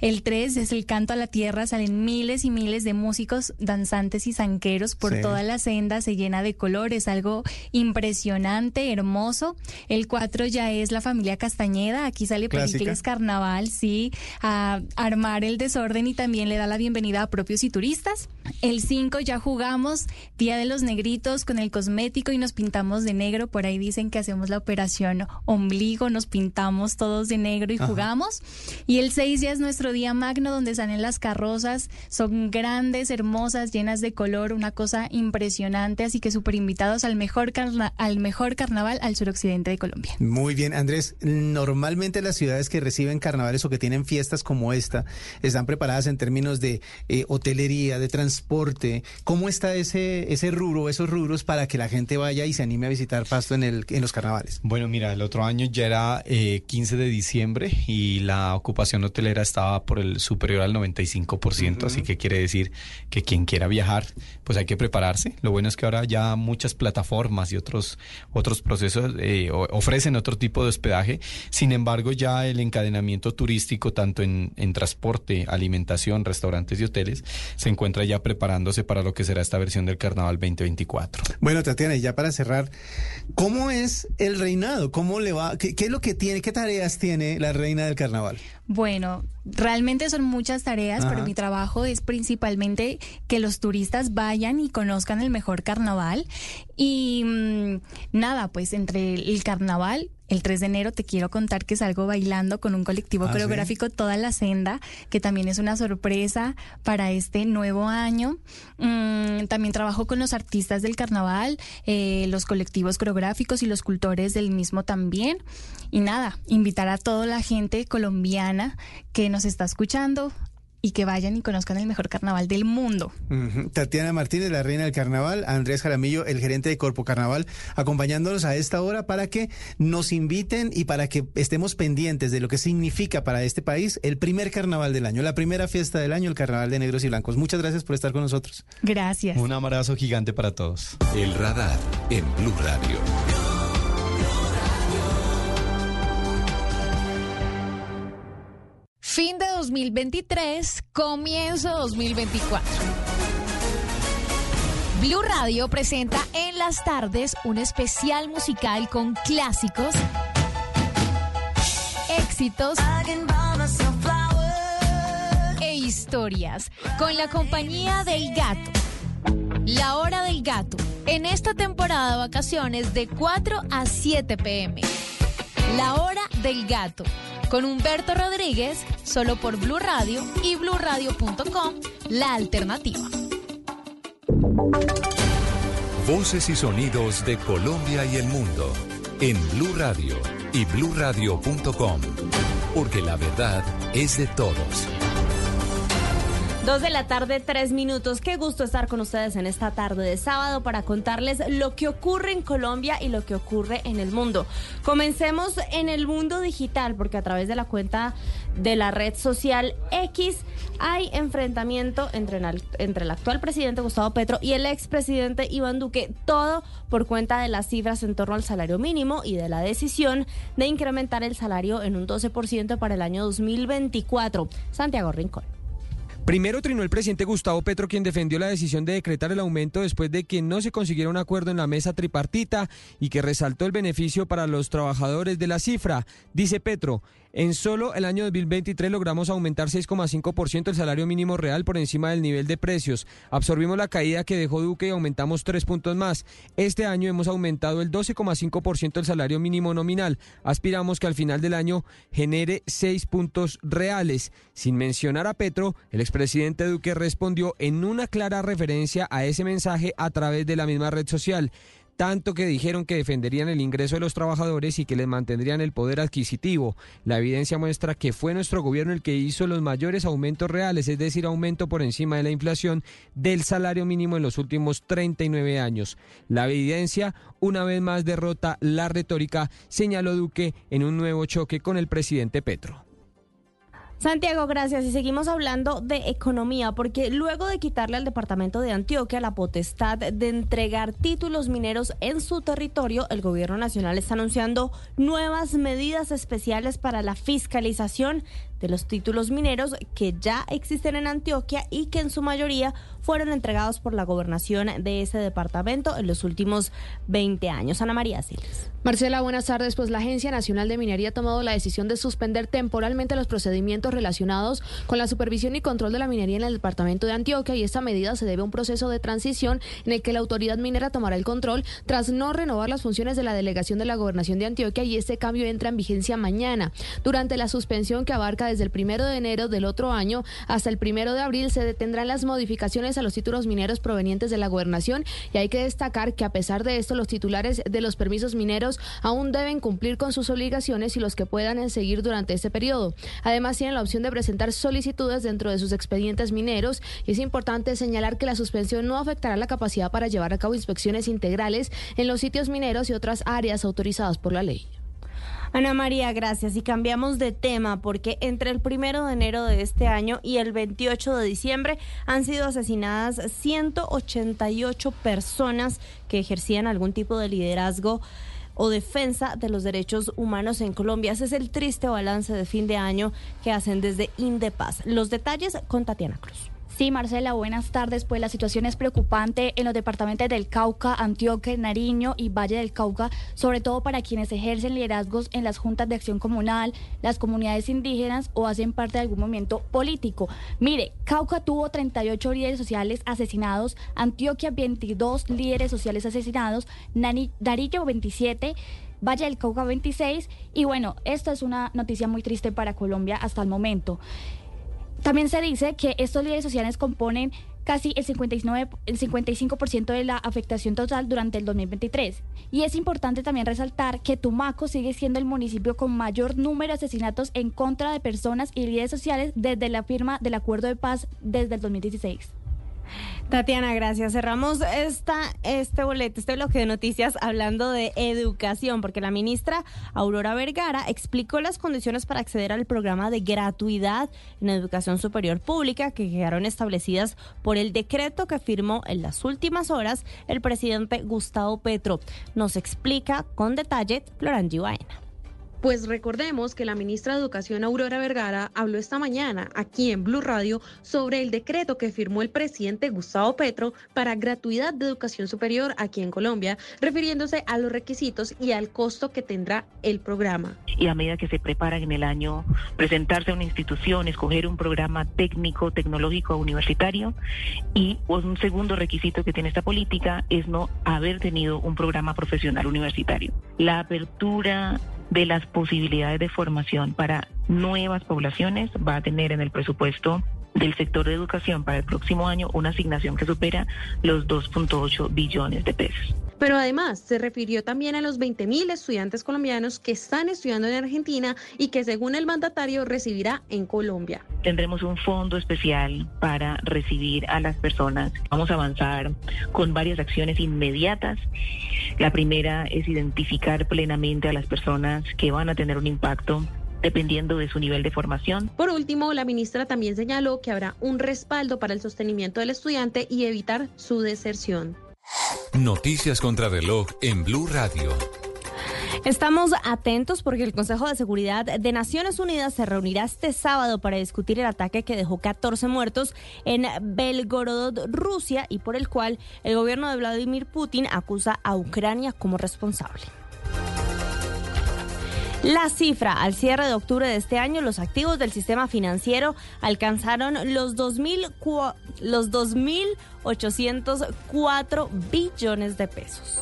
El tres es el canto a la tierra, salen miles y miles de músicos, danzantes y zanqueros por sí. toda la senda, se llena de colores, algo impresionante, hermoso. El cuatro ya es la familia Castañeda, aquí sale Pericles Carnaval, sí, a armar el desorden y también le da la bienvenida a propios y turistas. El cinco ya jugamos Día de los Negritos con el cosmético y nos pintamos de negro, por ahí dicen que hacemos la operación ombligo, nos pintamos todos de negro y Ajá. jugamos. Y el seis ya es nuestro día magno donde salen las carrozas, son grandes, hermosas, llenas de color, una cosa impresionante, así que súper invitados al mejor, carna- al mejor carnaval al suroccidente de Colombia. Muy Muy bien, Andrés. Normalmente las ciudades que reciben carnavales o que tienen fiestas como esta están preparadas en términos de eh, hotelería, de transporte. ¿Cómo está ese ese rubro, esos rubros para que la gente vaya y se anime a visitar Pasto en el en los carnavales? Bueno, mira, el otro año ya era eh, quince de diciembre y la ocupación hotelera estaba por el superior al noventa y cinco por ciento, uh-huh. así que quiere decir que quien quiera viajar, pues hay que prepararse. Lo bueno es que ahora ya muchas plataformas y otros otros procesos eh, ofrecen otros tipo de hospedaje. Sin embargo, ya el encadenamiento turístico, tanto en, en transporte, alimentación, restaurantes y hoteles, se encuentra ya preparándose para lo que será esta versión del Carnaval veinte veinticuatro. Bueno, Tatiana, y ya para cerrar, ¿cómo es el reinado? ¿Cómo le va? ¿Qué, qué es lo que tiene? ¿Qué tareas tiene la reina del Carnaval? Bueno, realmente son muchas tareas, Ajá. pero mi trabajo es principalmente que los turistas vayan y conozcan el mejor carnaval. Y mmm, nada, pues entre el carnaval, el tres de enero te quiero contar que salgo bailando con un colectivo ah, coreográfico, ¿sí? Toda la senda, que también es una sorpresa para este nuevo año. Mm, también trabajo con los artistas del carnaval, eh, los colectivos coreográficos y los cultores del mismo también. Y nada, invitar a toda la gente colombiana que nos está escuchando y que vayan y conozcan el mejor carnaval del mundo. Uh-huh. Tatiana Martínez, la reina del carnaval, Andrés Jaramillo, el gerente de Corpo Carnaval, acompañándonos a esta hora para que nos inviten y para que estemos pendientes de lo que significa para este país el primer carnaval del año, la primera fiesta del año, el Carnaval de Negros y Blancos. Muchas gracias por estar con nosotros. Gracias. Un abrazo gigante para todos. El radar en Blue Radio. Fin de dos mil veintitrés, comienzo dos mil veinticuatro. Blue Radio presenta en las tardes un especial musical con clásicos, éxitos e historias, con la compañía del gato. La hora del gato, en esta temporada de vacaciones de cuatro a siete pm. La hora del gato, con Humberto Rodríguez, solo por Blue Radio y Blu Radio punto com, la alternativa. Voces y sonidos de Colombia y el mundo en Blue Radio y Blu Radio punto com, porque la verdad es de todos. Dos de la tarde, tres minutos. Qué gusto estar con ustedes en esta tarde de sábado para contarles lo que ocurre en Colombia y lo que ocurre en el mundo. Comencemos en el mundo digital, porque a través de la cuenta de la red social X hay enfrentamiento entre, entre el actual presidente Gustavo Petro y el expresidente Iván Duque, todo por cuenta de las cifras en torno al salario mínimo y de la decisión de incrementar el salario en un doce por ciento para el año dos mil veinticuatro. Santiago Rincón. Primero trinó el presidente Gustavo Petro, quien defendió la decisión de decretar el aumento después de que no se consiguiera un acuerdo en la mesa tripartita y que resaltó el beneficio para los trabajadores de la cifra. Dice Petro: en solo el año dos mil veintitrés logramos aumentar seis coma cinco por ciento el salario mínimo real por encima del nivel de precios. Absorbimos la caída que dejó Duque y aumentamos tres puntos más. Este año hemos aumentado el doce coma cinco por ciento el salario mínimo nominal. Aspiramos que al final del año genere seis puntos reales. Sin mencionar a Petro, el expresidente Duque respondió en una clara referencia a ese mensaje a través de la misma red social. Tanto que dijeron que defenderían el ingreso de los trabajadores y que les mantendrían el poder adquisitivo. La evidencia muestra que fue nuestro gobierno el que hizo los mayores aumentos reales, es decir, aumento por encima de la inflación del salario mínimo en los últimos treinta y nueve años. La evidencia, una vez más, derrota la retórica, señaló Duque en un nuevo choque con el presidente Petro. Santiago, gracias. Y seguimos hablando de economía, porque luego de quitarle al departamento de Antioquia la potestad de entregar títulos mineros en su territorio, el gobierno nacional está anunciando nuevas medidas especiales para la fiscalización de los títulos mineros que ya existen en Antioquia y que en su mayoría fueron entregados por la gobernación de ese departamento en los últimos veinte años. Ana María Siles. Marcela, buenas tardes. Pues la Agencia Nacional de Minería ha tomado la decisión de suspender temporalmente los procedimientos relacionados con la supervisión y control de la minería en el departamento de Antioquia, y esta medida se debe a un proceso de transición en el que la autoridad minera tomará el control tras no renovar las funciones de la delegación de la gobernación de Antioquia, y este cambio entra en vigencia mañana. Durante la suspensión, que abarca de desde el primero de enero del otro año hasta el primero de abril, se detendrán las modificaciones a los títulos mineros provenientes de la gobernación, y hay que destacar que a pesar de esto los titulares de los permisos mineros aún deben cumplir con sus obligaciones y los que puedan seguir durante este periodo. Además tienen la opción de presentar solicitudes dentro de sus expedientes mineros, y es importante señalar que la suspensión no afectará la capacidad para llevar a cabo inspecciones integrales en los sitios mineros y otras áreas autorizadas por la ley. Ana María, gracias. Y cambiamos de tema, porque entre el primero de enero de este año y el veintiocho de diciembre han sido asesinadas ciento ochenta y ocho personas que ejercían algún tipo de liderazgo o defensa de los derechos humanos en Colombia. Ese es el triste balance de fin de año que hacen desde Indepaz. Los detalles con Tatiana Cruz. Sí, Marcela, buenas tardes. Pues la situación es preocupante en los departamentos del Cauca, Antioquia, Nariño y Valle del Cauca, sobre todo para quienes ejercen liderazgos en las juntas de acción comunal, las comunidades indígenas o hacen parte de algún movimiento político. Mire, Cauca tuvo treinta y ocho líderes sociales asesinados, Antioquia veintidós líderes sociales asesinados, Nariño veintisiete, Valle del Cauca veintiséis, y bueno, esta es una noticia muy triste para Colombia hasta el momento. También se dice que estos líderes sociales componen casi el cincuenta y cinco por ciento de la afectación total durante el dos mil veintitrés. Y es importante también resaltar que Tumaco sigue siendo el municipio con mayor número de asesinatos en contra de personas y líderes sociales desde la firma del Acuerdo de Paz desde el dos mil dieciséis. Tatiana, gracias. Cerramos esta, este boleto, este bloque de noticias hablando de educación, porque la ministra Aurora Vergara explicó las condiciones para acceder al programa de gratuidad en educación superior pública que quedaron establecidas por el decreto que firmó en las últimas horas el presidente Gustavo Petro. Nos explica con detalle Florangi Baena. Pues recordemos que la ministra de Educación, Aurora Vergara, habló esta mañana aquí en Blue Radio sobre el decreto que firmó el presidente Gustavo Petro para gratuidad de educación superior aquí en Colombia, refiriéndose a los requisitos y al costo que tendrá el programa. Y a medida que se preparan en el año, presentarse a una institución, escoger un programa técnico, tecnológico, universitario, y un segundo requisito que tiene esta política es no haber tenido un programa profesional universitario. La apertura de las posibilidades de formación para nuevas poblaciones va a tener en el presupuesto del sector de educación para el próximo año una asignación que supera los dos punto ocho billones de pesos. Pero además se refirió también a los veinte mil estudiantes colombianos que están estudiando en Argentina y que según el mandatario recibirá en Colombia. Tendremos un fondo especial para recibir a las personas. Vamos a avanzar con varias acciones inmediatas. La primera es identificar plenamente a las personas que van a tener un impacto dependiendo de su nivel de formación. Por último, la ministra también señaló que habrá un respaldo para el sostenimiento del estudiante y evitar su deserción. Noticias contra reloj en Blue Radio. Estamos atentos porque el Consejo de Seguridad de Naciones Unidas se reunirá este sábado para discutir el ataque que dejó catorce muertos en Belgorod, Rusia, y por el cual el gobierno de Vladimir Putin acusa a Ucrania como responsable. La cifra al cierre de octubre de este año, los activos del sistema financiero alcanzaron los dos mil ochocientos cuatro billones de pesos.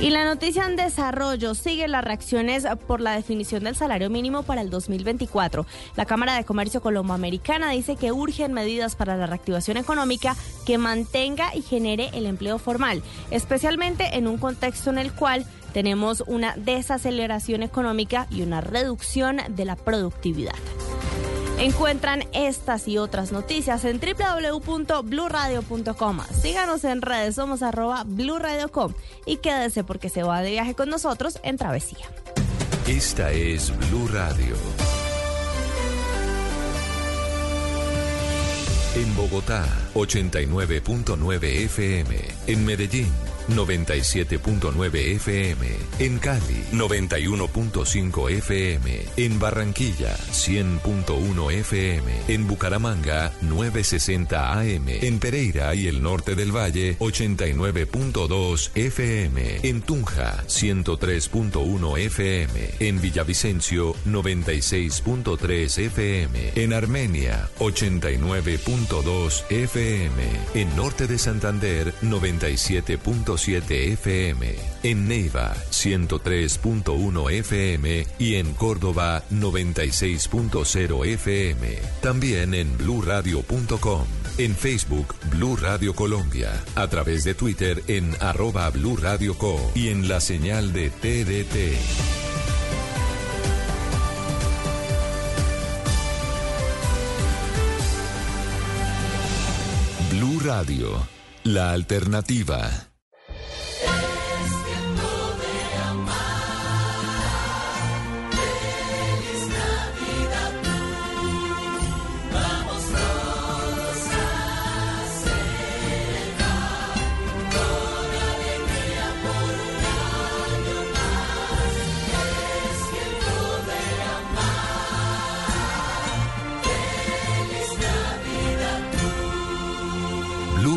Y la noticia en desarrollo sigue las reacciones por la definición del salario mínimo para el dos mil veinticuatro. La Cámara de Comercio Colomboamericana dice que urgen medidas para la reactivación económica que mantenga y genere el empleo formal, especialmente en un contexto en el cual tenemos una desaceleración económica y una reducción de la productividad. Encuentran estas y otras noticias en doble u doble u doble u punto blu radio punto com. Síganos en redes, somos arroba blu radio punto com y quédese porque se va de viaje con nosotros en Travesía. Esta es Blue Radio. En Bogotá, ochenta y nueve punto nueve F M. En Medellín, noventa y siete punto nueve F M, en Cali, noventa y uno punto cinco F M, en Barranquilla, cien punto uno F M, en Bucaramanga, novecientos sesenta A M, en Pereira y el norte del Valle, ochenta y nueve punto dos F M, en Tunja, ciento tres punto uno F M, en Villavicencio, noventa y seis punto tres F M, en Armenia, ochenta y nueve punto dos F M, en norte de Santander, noventa y siete punto siete F M, en Neiva ciento tres punto uno F M y en Córdoba noventa y seis punto cero F M. También en blu radio punto com, en Facebook Blu Radio Colombia, a través de Twitter en arroba Blu Radio Co y en la señal de T D T. Blu Radio, la alternativa.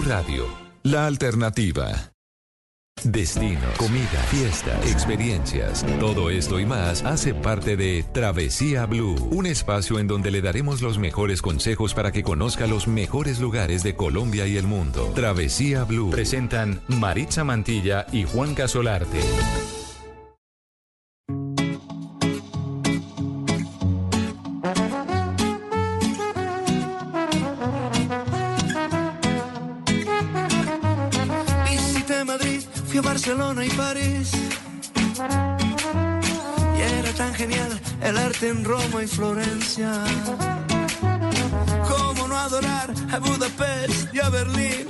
Radio, la alternativa. Destinos, comida, fiestas, experiencias, todo esto y más hace parte de Travesía Blue, un espacio en donde le daremos los mejores consejos para que conozca los mejores lugares de Colombia y el mundo. Travesía Blue. Presentan Maritza Mantilla y Juan Casolarte. Barcelona y París, y era tan genial el arte en Roma y Florencia. Cómo no adorar a Budapest y a Berlín,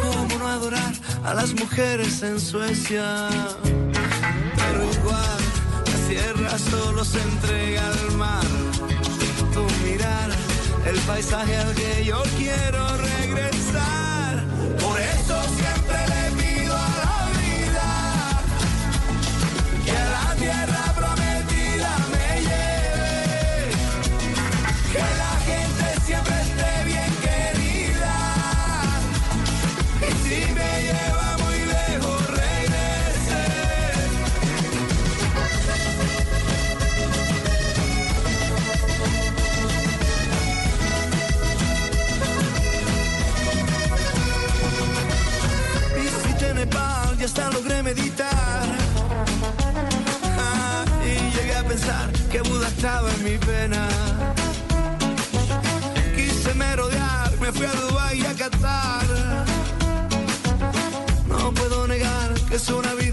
cómo no adorar a las mujeres en Suecia. Pero igual la tierra solo se entrega al mar. Tu mirar, el paisaje al que yo quiero regresar. Por eso siempre le pido a la vida que a la tierra prometida me lleve, que la gente siempre esté bien querida, y si me lleva muy lejos regrese. Nepal, ya hasta logré meditar, ah, y llegué a pensar que Buda estaba en mi pena.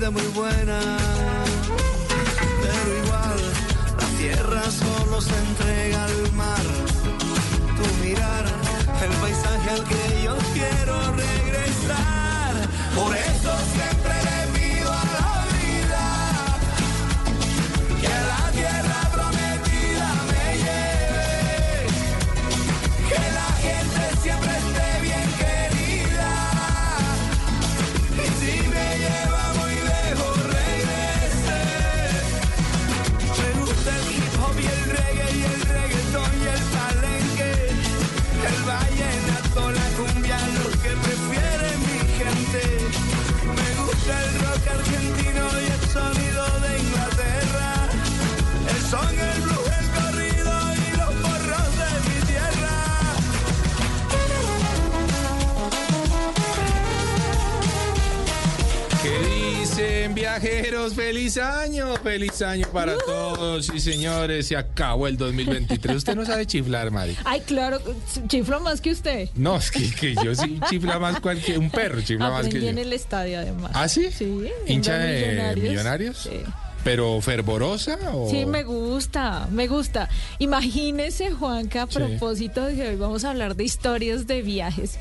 vida muy buena, pero igual la tierra solo se entrega al mar. Tu mirar, el paisaje al que yo quiero regresar. Por eso siempre le pido a la vida que la tierra prometida me lleve, que la gente siempre esté bien querida, y si me lleva muy lejos regrese. Me gusta el hip hop y el reggae y el reggaetón y el palenque, el vallenato, la cumbia, lo que prefiere mi gente. Me gusta el rock argentino y el sonido de Inglaterra, el son, el blues. Viajeros, feliz año, feliz año para todos, sí señores, se acabó el dos mil veintitrés. Usted no sabe chiflar, Mari. Ay, claro, chiflo más que usted. No, es que, que yo sí chifla más cualquier, un perro chifla aprendí más que yo. En el estadio además. ¿Ah, sí? Sí. ¿Hincha de Millonarios? millonarios? Sí. ¿Pero fervorosa? O... Sí, me gusta, me gusta. Imagínese, Juanca, a propósito de que hoy vamos a hablar de historias de viajes.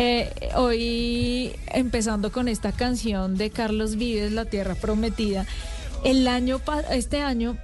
Eh, hoy, empezando con esta canción de Carlos Vives, La Tierra Prometida, el año este año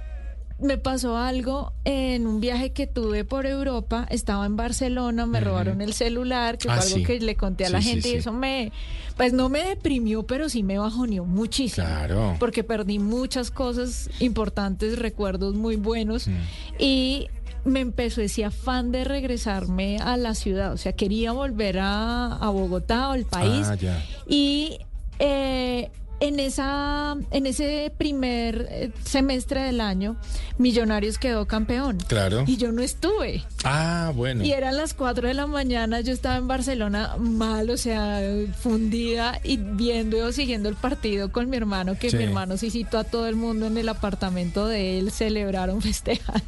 me pasó algo en un viaje que tuve por Europa. Estaba en Barcelona, me uh-huh. robaron el celular, que ah, fue algo sí. que le conté a sí, la gente, sí, sí. y eso me, pues no me deprimió, pero sí me bajoneó muchísimo. Claro. Porque perdí muchas cosas importantes, recuerdos muy buenos, uh-huh. y me empezó ese afán de regresarme a la ciudad. O sea, quería volver a, a Bogotá o al país. Ah, ya. Y eh, en esa en ese primer semestre del año, Millonarios quedó campeón. Claro. Y yo no estuve. Ah, bueno. Y eran las cuatro de la mañana, yo estaba en Barcelona mal, o sea, fundida, y viendo o siguiendo el partido con mi hermano, que sí. mi hermano sí citó a todo el mundo en el apartamento de él, celebraron, festejaron.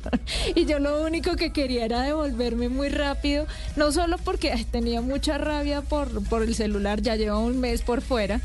Y yo lo único que quería era devolverme muy rápido, no solo porque tenía mucha rabia por, por el celular, ya llevaba un mes por fuera.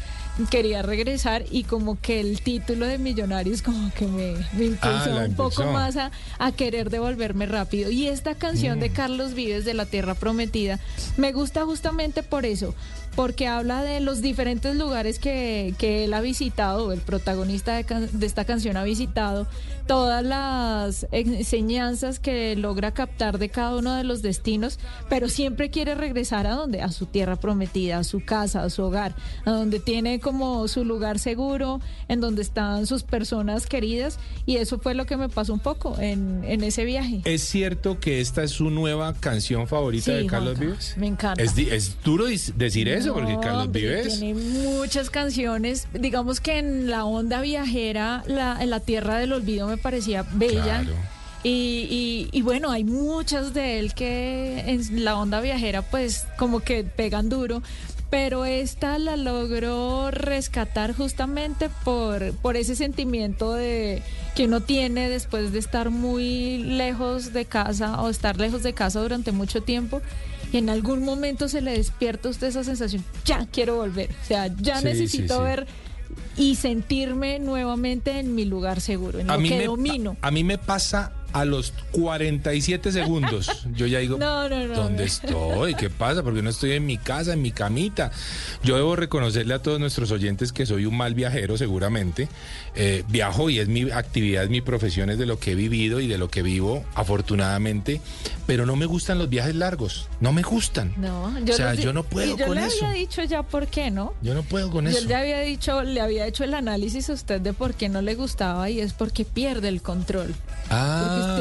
Quería regresar, y como que el título de Millonarios como que me, me impulsó ah, un poco más a, a querer devolverme rápido. Y esta canción mm. de Carlos Vives, de La Tierra Prometida, me gusta justamente por eso, porque habla de los diferentes lugares que, que él ha visitado, el protagonista de, can, de esta canción ha visitado, todas las enseñanzas que logra captar de cada uno de los destinos, pero siempre quiere regresar a donde, a su tierra prometida, a su casa, a su hogar, a donde tiene como su lugar seguro, en donde están sus personas queridas, y eso fue lo que me pasó un poco en, en ese viaje. ¿Es cierto que esta es su nueva canción favorita sí, de Carlos Juanca, Vives? Me encanta. Es, es duro decir eso. No, porque Carlos Vives tiene muchas canciones, digamos que en la onda viajera, la, en La Tierra del Olvido me parecía bella, claro. y, y, y bueno, hay muchas de él que en la onda viajera pues como que pegan duro, pero esta la logró rescatar justamente por, por ese sentimiento de que uno tiene después de estar muy lejos de casa o estar lejos de casa durante mucho tiempo. Y en algún momento se le despierta a usted esa sensación, ya quiero volver, o sea, ya sí, necesito sí, sí. ver y sentirme nuevamente en mi lugar seguro, en a lo que me, domino. A, a mí me pasa a los cuarenta y siete segundos, yo ya digo, no, no, no, ¿dónde no. estoy? ¿Qué pasa? Porque no estoy en mi casa, en mi camita. Yo debo reconocerle a todos nuestros oyentes que soy un mal viajero seguramente, eh, viajo y es mi actividad, es mi profesión, es de lo que he vivido y de lo que vivo, afortunadamente, pero no me gustan los viajes largos, no me gustan. No, yo o sea, yo no puedo yo con eso. Yo le había dicho ya por qué, ¿no? Yo no puedo con yo eso. Yo le había dicho, le había hecho el análisis a usted de por qué no le gustaba, y es porque pierde el control. Ah. Usted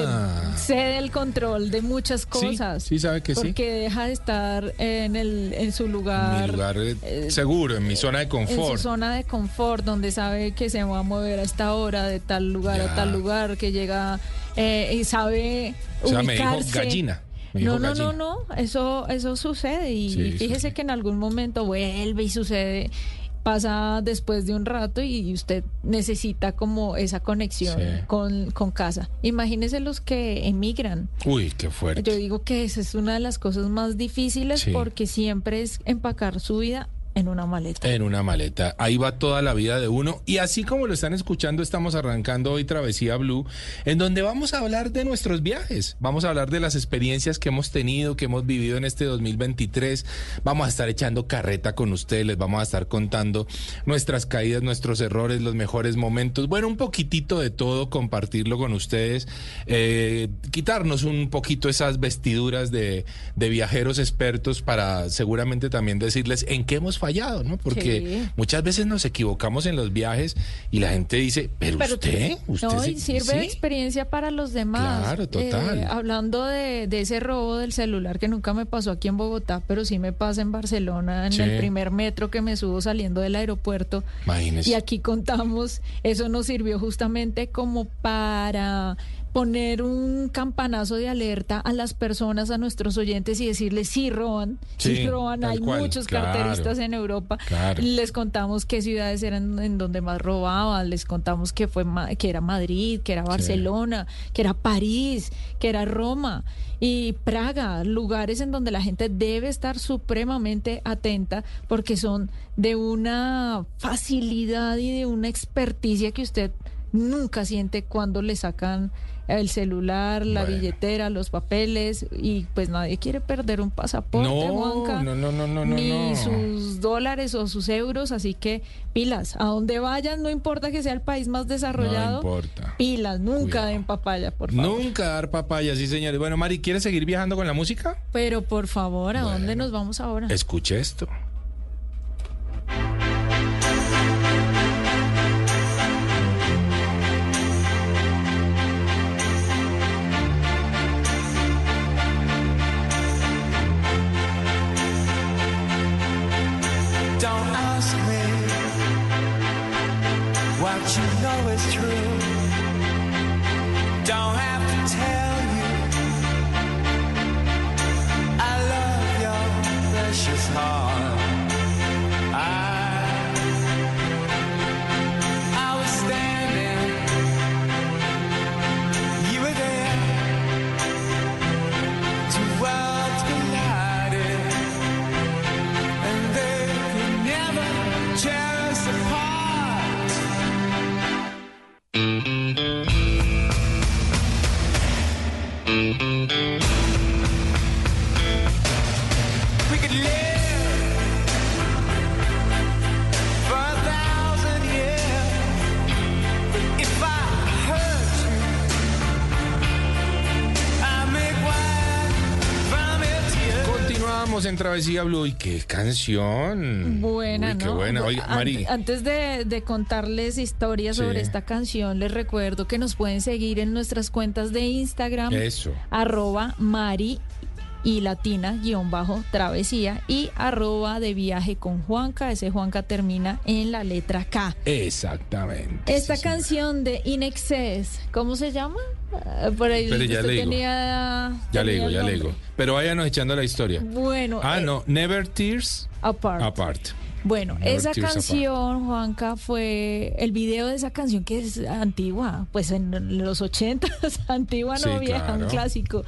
cede el control de muchas cosas. Sí, sí sabe que porque sí. Porque deja de estar en el en su lugar. Mi lugar eh, seguro, en mi zona de confort. En su zona de confort, donde sabe que se va a mover a esta hora, de tal lugar ya. a tal lugar, que llega eh, y sabe ubicarse. O sea, me dijo gallina. No, no, no, no, eso, eso sucede. Y sí, fíjese sí. que en algún momento vuelve y sucede. Pasa después de un rato y usted necesita como esa conexión sí. con, con casa. Imagínese los que emigran. Uy, qué fuerte. Yo digo que esa es una de las cosas más difíciles sí. porque siempre es empacar su vida En una maleta. En una maleta. Ahí va toda la vida de uno. Y así como lo están escuchando, estamos arrancando hoy Travesía Blue, en donde vamos a hablar de nuestros viajes. Vamos a hablar de las experiencias que hemos tenido, que hemos vivido en este dos mil veintitrés. Vamos a estar echando carreta con ustedes. Les vamos a estar contando nuestras caídas, nuestros errores, los mejores momentos. Bueno, un poquitito de todo, compartirlo con ustedes. Eh, quitarnos un poquito esas vestiduras de, de viajeros expertos para seguramente también decirles en qué hemos fallado, ¿no? Porque sí, muchas veces nos equivocamos en los viajes y la gente dice, pero, pero usted, usted... No, se, y sirve ¿sí? de experiencia para los demás. Claro, total. Eh, hablando de, de ese robo del celular que nunca me pasó aquí en Bogotá, pero sí me pasa en Barcelona, en sí. el primer metro que me subo saliendo del aeropuerto. Imagínese. Y aquí contamos, eso nos sirvió justamente como para poner un campanazo de alerta a las personas, a nuestros oyentes, y decirles sí roban, sí, sí roban, hay cual, muchos claro, carteristas en Europa, claro. Les contamos qué ciudades eran en donde más robaban, les contamos que fue que era Madrid, que era Barcelona, sí. que era París, que era Roma y Praga, lugares en donde la gente debe estar supremamente atenta porque son de una facilidad y de una experticia que usted nunca siente cuando le sacan el celular, la bueno. billetera, los papeles, y pues nadie quiere perder un pasaporte, no, Juanca, no, no, no, no, ni no. sus dólares o sus euros, así que pilas, a donde vayan, no importa que sea el país más desarrollado, no pilas, nunca Cuidado. Den papaya, por favor. Nunca dar papaya, sí señores. Bueno, Mari, ¿quieres seguir viajando con la música? Pero por favor, ¿a bueno, dónde nos vamos ahora? Escuche esto. En Travesía Blue, y qué canción buena. Uy, qué ¿no? buena. Oye, Mari, antes de, de contarles historias sí. sobre esta canción, les recuerdo que nos pueden seguir en nuestras cuentas de Instagram, Eso. arroba Mari y latina guión bajo travesía y arroba de viaje con Juanca. Ese Juanca termina en la letra K. Exactamente. Esta sí, canción señora. de In Excess, ¿cómo se llama? Por ahí Pero ya le digo. Tenía, ya tenía le digo, ya le digo. Pero váyanos echando la historia. Bueno. Ah, eh, no, Never Tears Apart. Apart. Bueno, Never esa canción, Juanca, fue el video de esa canción que es antigua, pues en los ochentas, antigua no sí, vieja, claro. un clásico.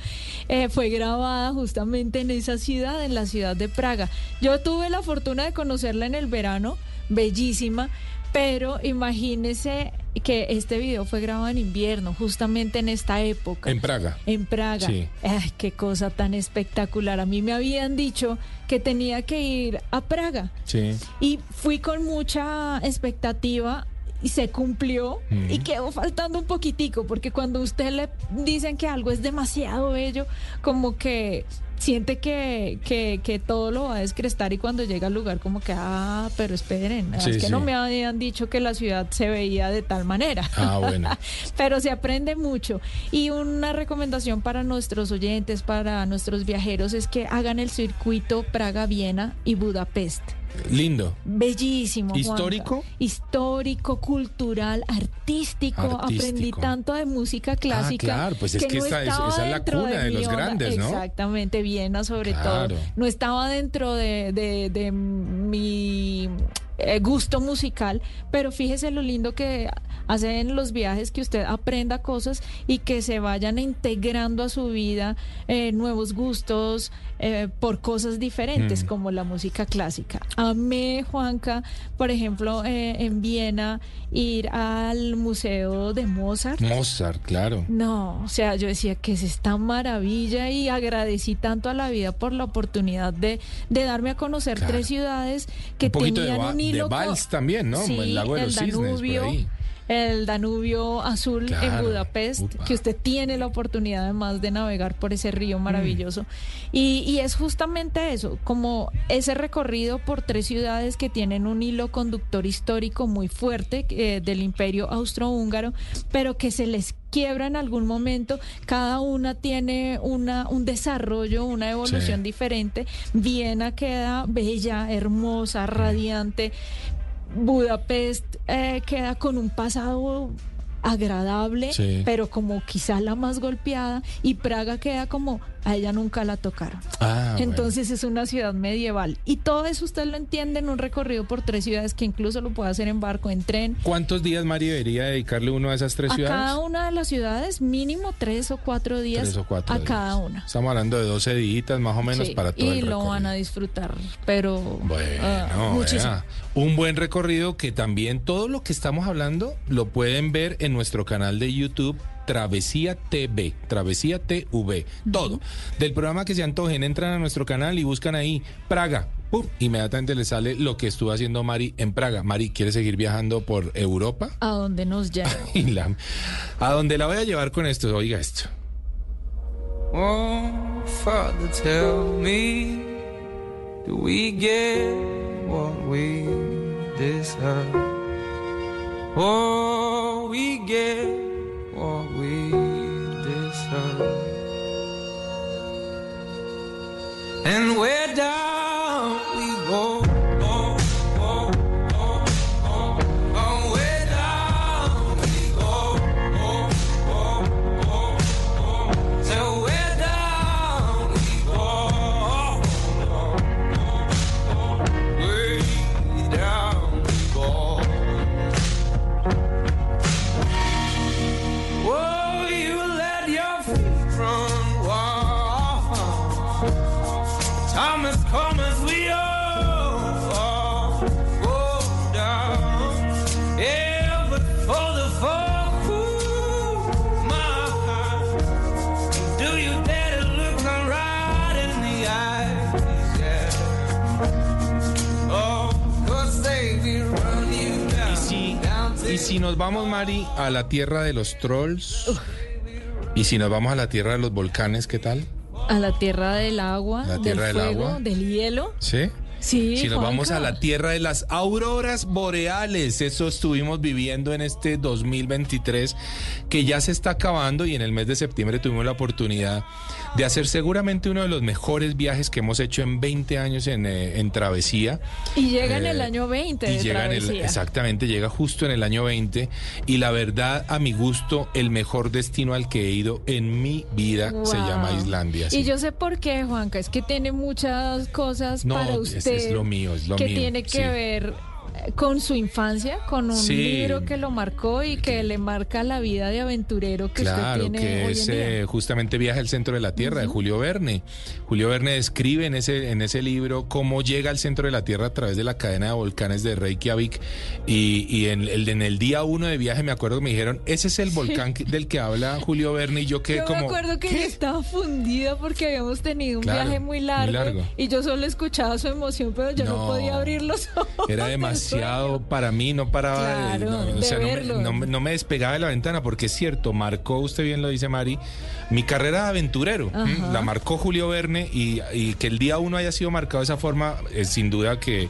Eh, fue grabada justamente en esa ciudad, en la ciudad de Praga. Yo tuve la fortuna de conocerla en el verano, bellísima, pero imagínese que este video fue grabado en invierno, justamente en esta época. En Praga. En Praga. Sí. Ay, qué cosa tan espectacular. A mí me habían dicho que tenía que ir a Praga. Sí. Y fui con mucha expectativa y se cumplió uh-huh. y quedó faltando un poquitico, porque cuando a usted le dicen que algo es demasiado bello, como que siente que, que, que todo lo va a descrestar, y cuando llega al lugar como que, ah, pero esperen, sí, es que sí. no me habían dicho que la ciudad se veía de tal manera. Ah, bueno. Pero se aprende mucho. Y una recomendación para nuestros oyentes, para nuestros viajeros, es que hagan el circuito Praga-Viena y Budapest. Lindo. Bellísimo. ¿Histórico? Juanca. Histórico, cultural, artístico. artístico. Aprendí tanto de música clásica. Ah, claro, pues es que, que no esa, esa es la cuna de, de los grandes, ¿no? Exactamente, Viena sobre claro. todo. No estaba dentro de, de, de mi eh, gusto musical, pero fíjese lo lindo que hacen los viajes, que usted aprenda cosas y que se vayan integrando a su vida eh, nuevos gustos eh, por cosas diferentes, mm. como la música clásica. Amé, Juanca, por ejemplo, eh, en Viena, ir al Museo de Mozart. Mozart, claro. No, o sea, yo decía que es esta maravilla y agradecí tanto a la vida por la oportunidad de, de darme a conocer claro. tres ciudades que tenían un hilo. Un poquito de, de vals también, ¿no? Sí, el lago de los Cisnes, por ahí. El Danubio Azul claro, en Budapest, upa. que usted tiene la oportunidad además de navegar por ese río maravilloso. Mm. Y, y es justamente eso, como ese recorrido por tres ciudades que tienen un hilo conductor histórico muy fuerte eh, del Imperio Austrohúngaro, pero que se les quiebra en algún momento, cada una tiene una un desarrollo, una evolución sí. diferente. Viena queda bella, hermosa, radiante. Budapest eh, queda con un pasado agradable, sí. pero como quizás la más golpeada, y Praga queda como a ella nunca la tocaron. Ah, Entonces bueno. es una ciudad medieval. Y todo eso usted lo entiende en un recorrido por tres ciudades que incluso lo puede hacer en barco, en tren. ¿Cuántos días, Mari, debería dedicarle uno a esas tres a ciudades? A cada una de las ciudades, mínimo tres o cuatro días tres o cuatro a días. Cada una. Estamos hablando de doce días más o menos sí, para todo el recorrido. Y lo van a disfrutar, pero bueno, uh, muchísimo. Un buen recorrido que también todo lo que estamos hablando lo pueden ver en nuestro canal de YouTube. Travesía T V, Travesía T V, todo. Del programa que se antojen, entran a nuestro canal y buscan ahí Praga. Pum, inmediatamente le sale lo que estuvo haciendo Mari en Praga. Mari, ¿quiere seguir viajando por Europa? ¿A dónde nos lleva? la, ¿A dónde la voy a llevar con esto? Oiga esto. Oh, Father, tell me, do we get what we deserve? Oh, we get what we deserve, and where down we go. Y si nos vamos, Mari, a la tierra de los trolls, uh. y si nos vamos a la tierra de los volcanes, ¿qué tal? A la tierra del agua, la tierra del, del fuego, agua. Del hielo. ¿Sí? Sí, si nos Juanca. Vamos a la tierra de las auroras boreales, eso estuvimos viviendo en este dos mil veintitrés que ya se está acabando, y en el mes de septiembre tuvimos la oportunidad de hacer seguramente uno de los mejores viajes que hemos hecho en veinte años en, eh, en Travesía. Y llega eh, en el año veinte de Travesía. El, exactamente, llega justo en el año veinte, y la verdad, a mi gusto, el mejor destino al que he ido en mi vida wow. se llama Islandia. Sí. Y yo sé por qué, Juanca, es que tiene muchas cosas no, para usted. Es lo mío, es lo que mío. Que tiene que sí. ver con su infancia, con un sí. libro que lo marcó y que le marca la vida de aventurero que claro, usted tiene que hoy es, en día. Justamente Viaje al Centro de la Tierra, uh-huh. de Julio Verne. Julio Verne describe en ese, en ese libro cómo llega al centro de la Tierra a través de la cadena de volcanes de Reykjavik, y, y en, el, en el día uno de viaje me acuerdo que me dijeron, ese es el volcán sí. del que habla Julio Verne, y yo quedé yo como... Yo me acuerdo que yo estaba fundida porque habíamos tenido un claro, viaje muy largo, muy largo y yo solo escuchaba su emoción, pero yo no, no podía abrir los ojos. Era demasiado para mí, no paraba claro, de, no, de o sea, no, me, no, no me despegaba de la ventana, porque es cierto, marcó, usted bien lo dice, Mari, mi carrera de aventurero. Ajá. La marcó Julio Verne, y, y que el día uno haya sido marcado de esa forma, eh, sin duda que,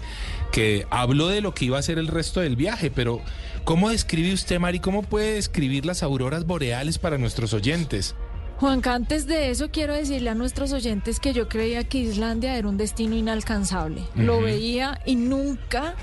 que habló de lo que iba a ser el resto del viaje, pero ¿cómo describe usted, Mari, cómo puede describir las auroras boreales para nuestros oyentes? Juanca, antes de eso quiero decirle a nuestros oyentes que yo creía que Islandia era un destino inalcanzable. Uh-huh. Lo veía y nunca...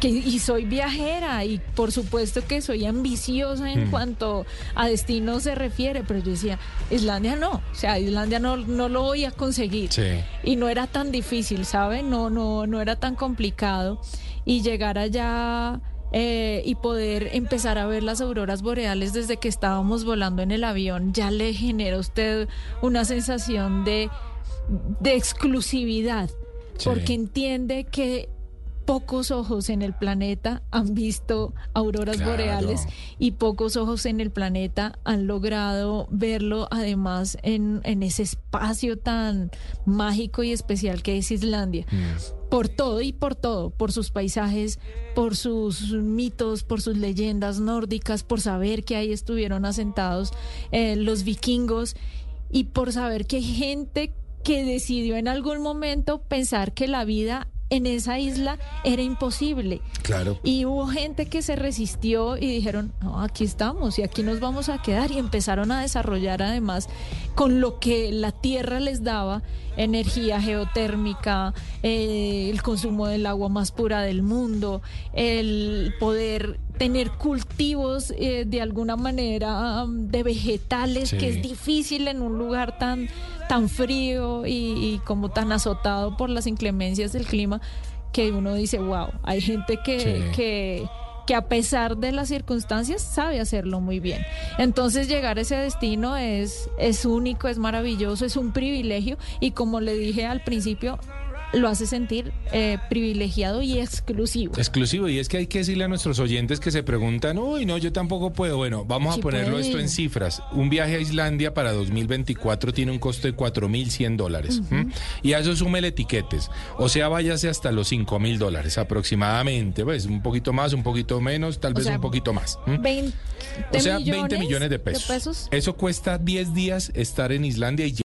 Que, y soy viajera y por supuesto que soy ambiciosa en mm. cuanto a destino se refiere, pero yo decía, Islandia no, o sea, Islandia no, no lo voy a conseguir. Sí. Y no era tan difícil, ¿sabe? No, no, no era tan complicado. y llegar allá eh, y poder empezar a ver las auroras boreales desde que estábamos volando en el avión, ya le genera a usted una sensación de, de exclusividad, sí, porque entiende que pocos ojos en el planeta han visto auroras claro. boreales y pocos ojos en el planeta han logrado verlo, además en, en ese espacio tan mágico y especial que es Islandia. Mm. Por todo y por todo, por sus paisajes, por sus mitos, por sus leyendas nórdicas, por saber que ahí estuvieron asentados eh, los vikingos y por saber que hay gente que decidió en algún momento pensar que la vida en esa isla era imposible. Claro. Y hubo gente que se resistió y dijeron, no, aquí estamos y aquí nos vamos a quedar. Y empezaron a desarrollar además con lo que la tierra les daba, energía geotérmica, eh, el consumo del agua más pura del mundo, el poder tener cultivos eh, de alguna manera de vegetales, sí, que es difícil en un lugar tan, tan frío y, y como tan azotado por las inclemencias del clima, que uno dice, wow, hay gente que, sí, que, que a pesar de las circunstancias sabe hacerlo muy bien. Entonces llegar a ese destino es, es único, es maravilloso, es un privilegio y, como le dije al principio, lo hace sentir eh, privilegiado y exclusivo. Exclusivo, y es que hay que decirle a nuestros oyentes que se preguntan, uy, no, yo tampoco puedo. Bueno, vamos sí a ponerlo puede. Esto en cifras. Un viaje a Islandia para dos mil veinticuatro tiene un costo de cuatro mil cien dólares. Uh-huh. ¿Mm? Y a eso súmele etiquetes. O sea, váyase hasta los cinco mil dólares aproximadamente. Pues un poquito más, un poquito menos, tal o vez sea, un poquito más. ¿Mm? veinte o sea, veinte millones de pesos. de pesos. Eso cuesta diez días estar en Islandia y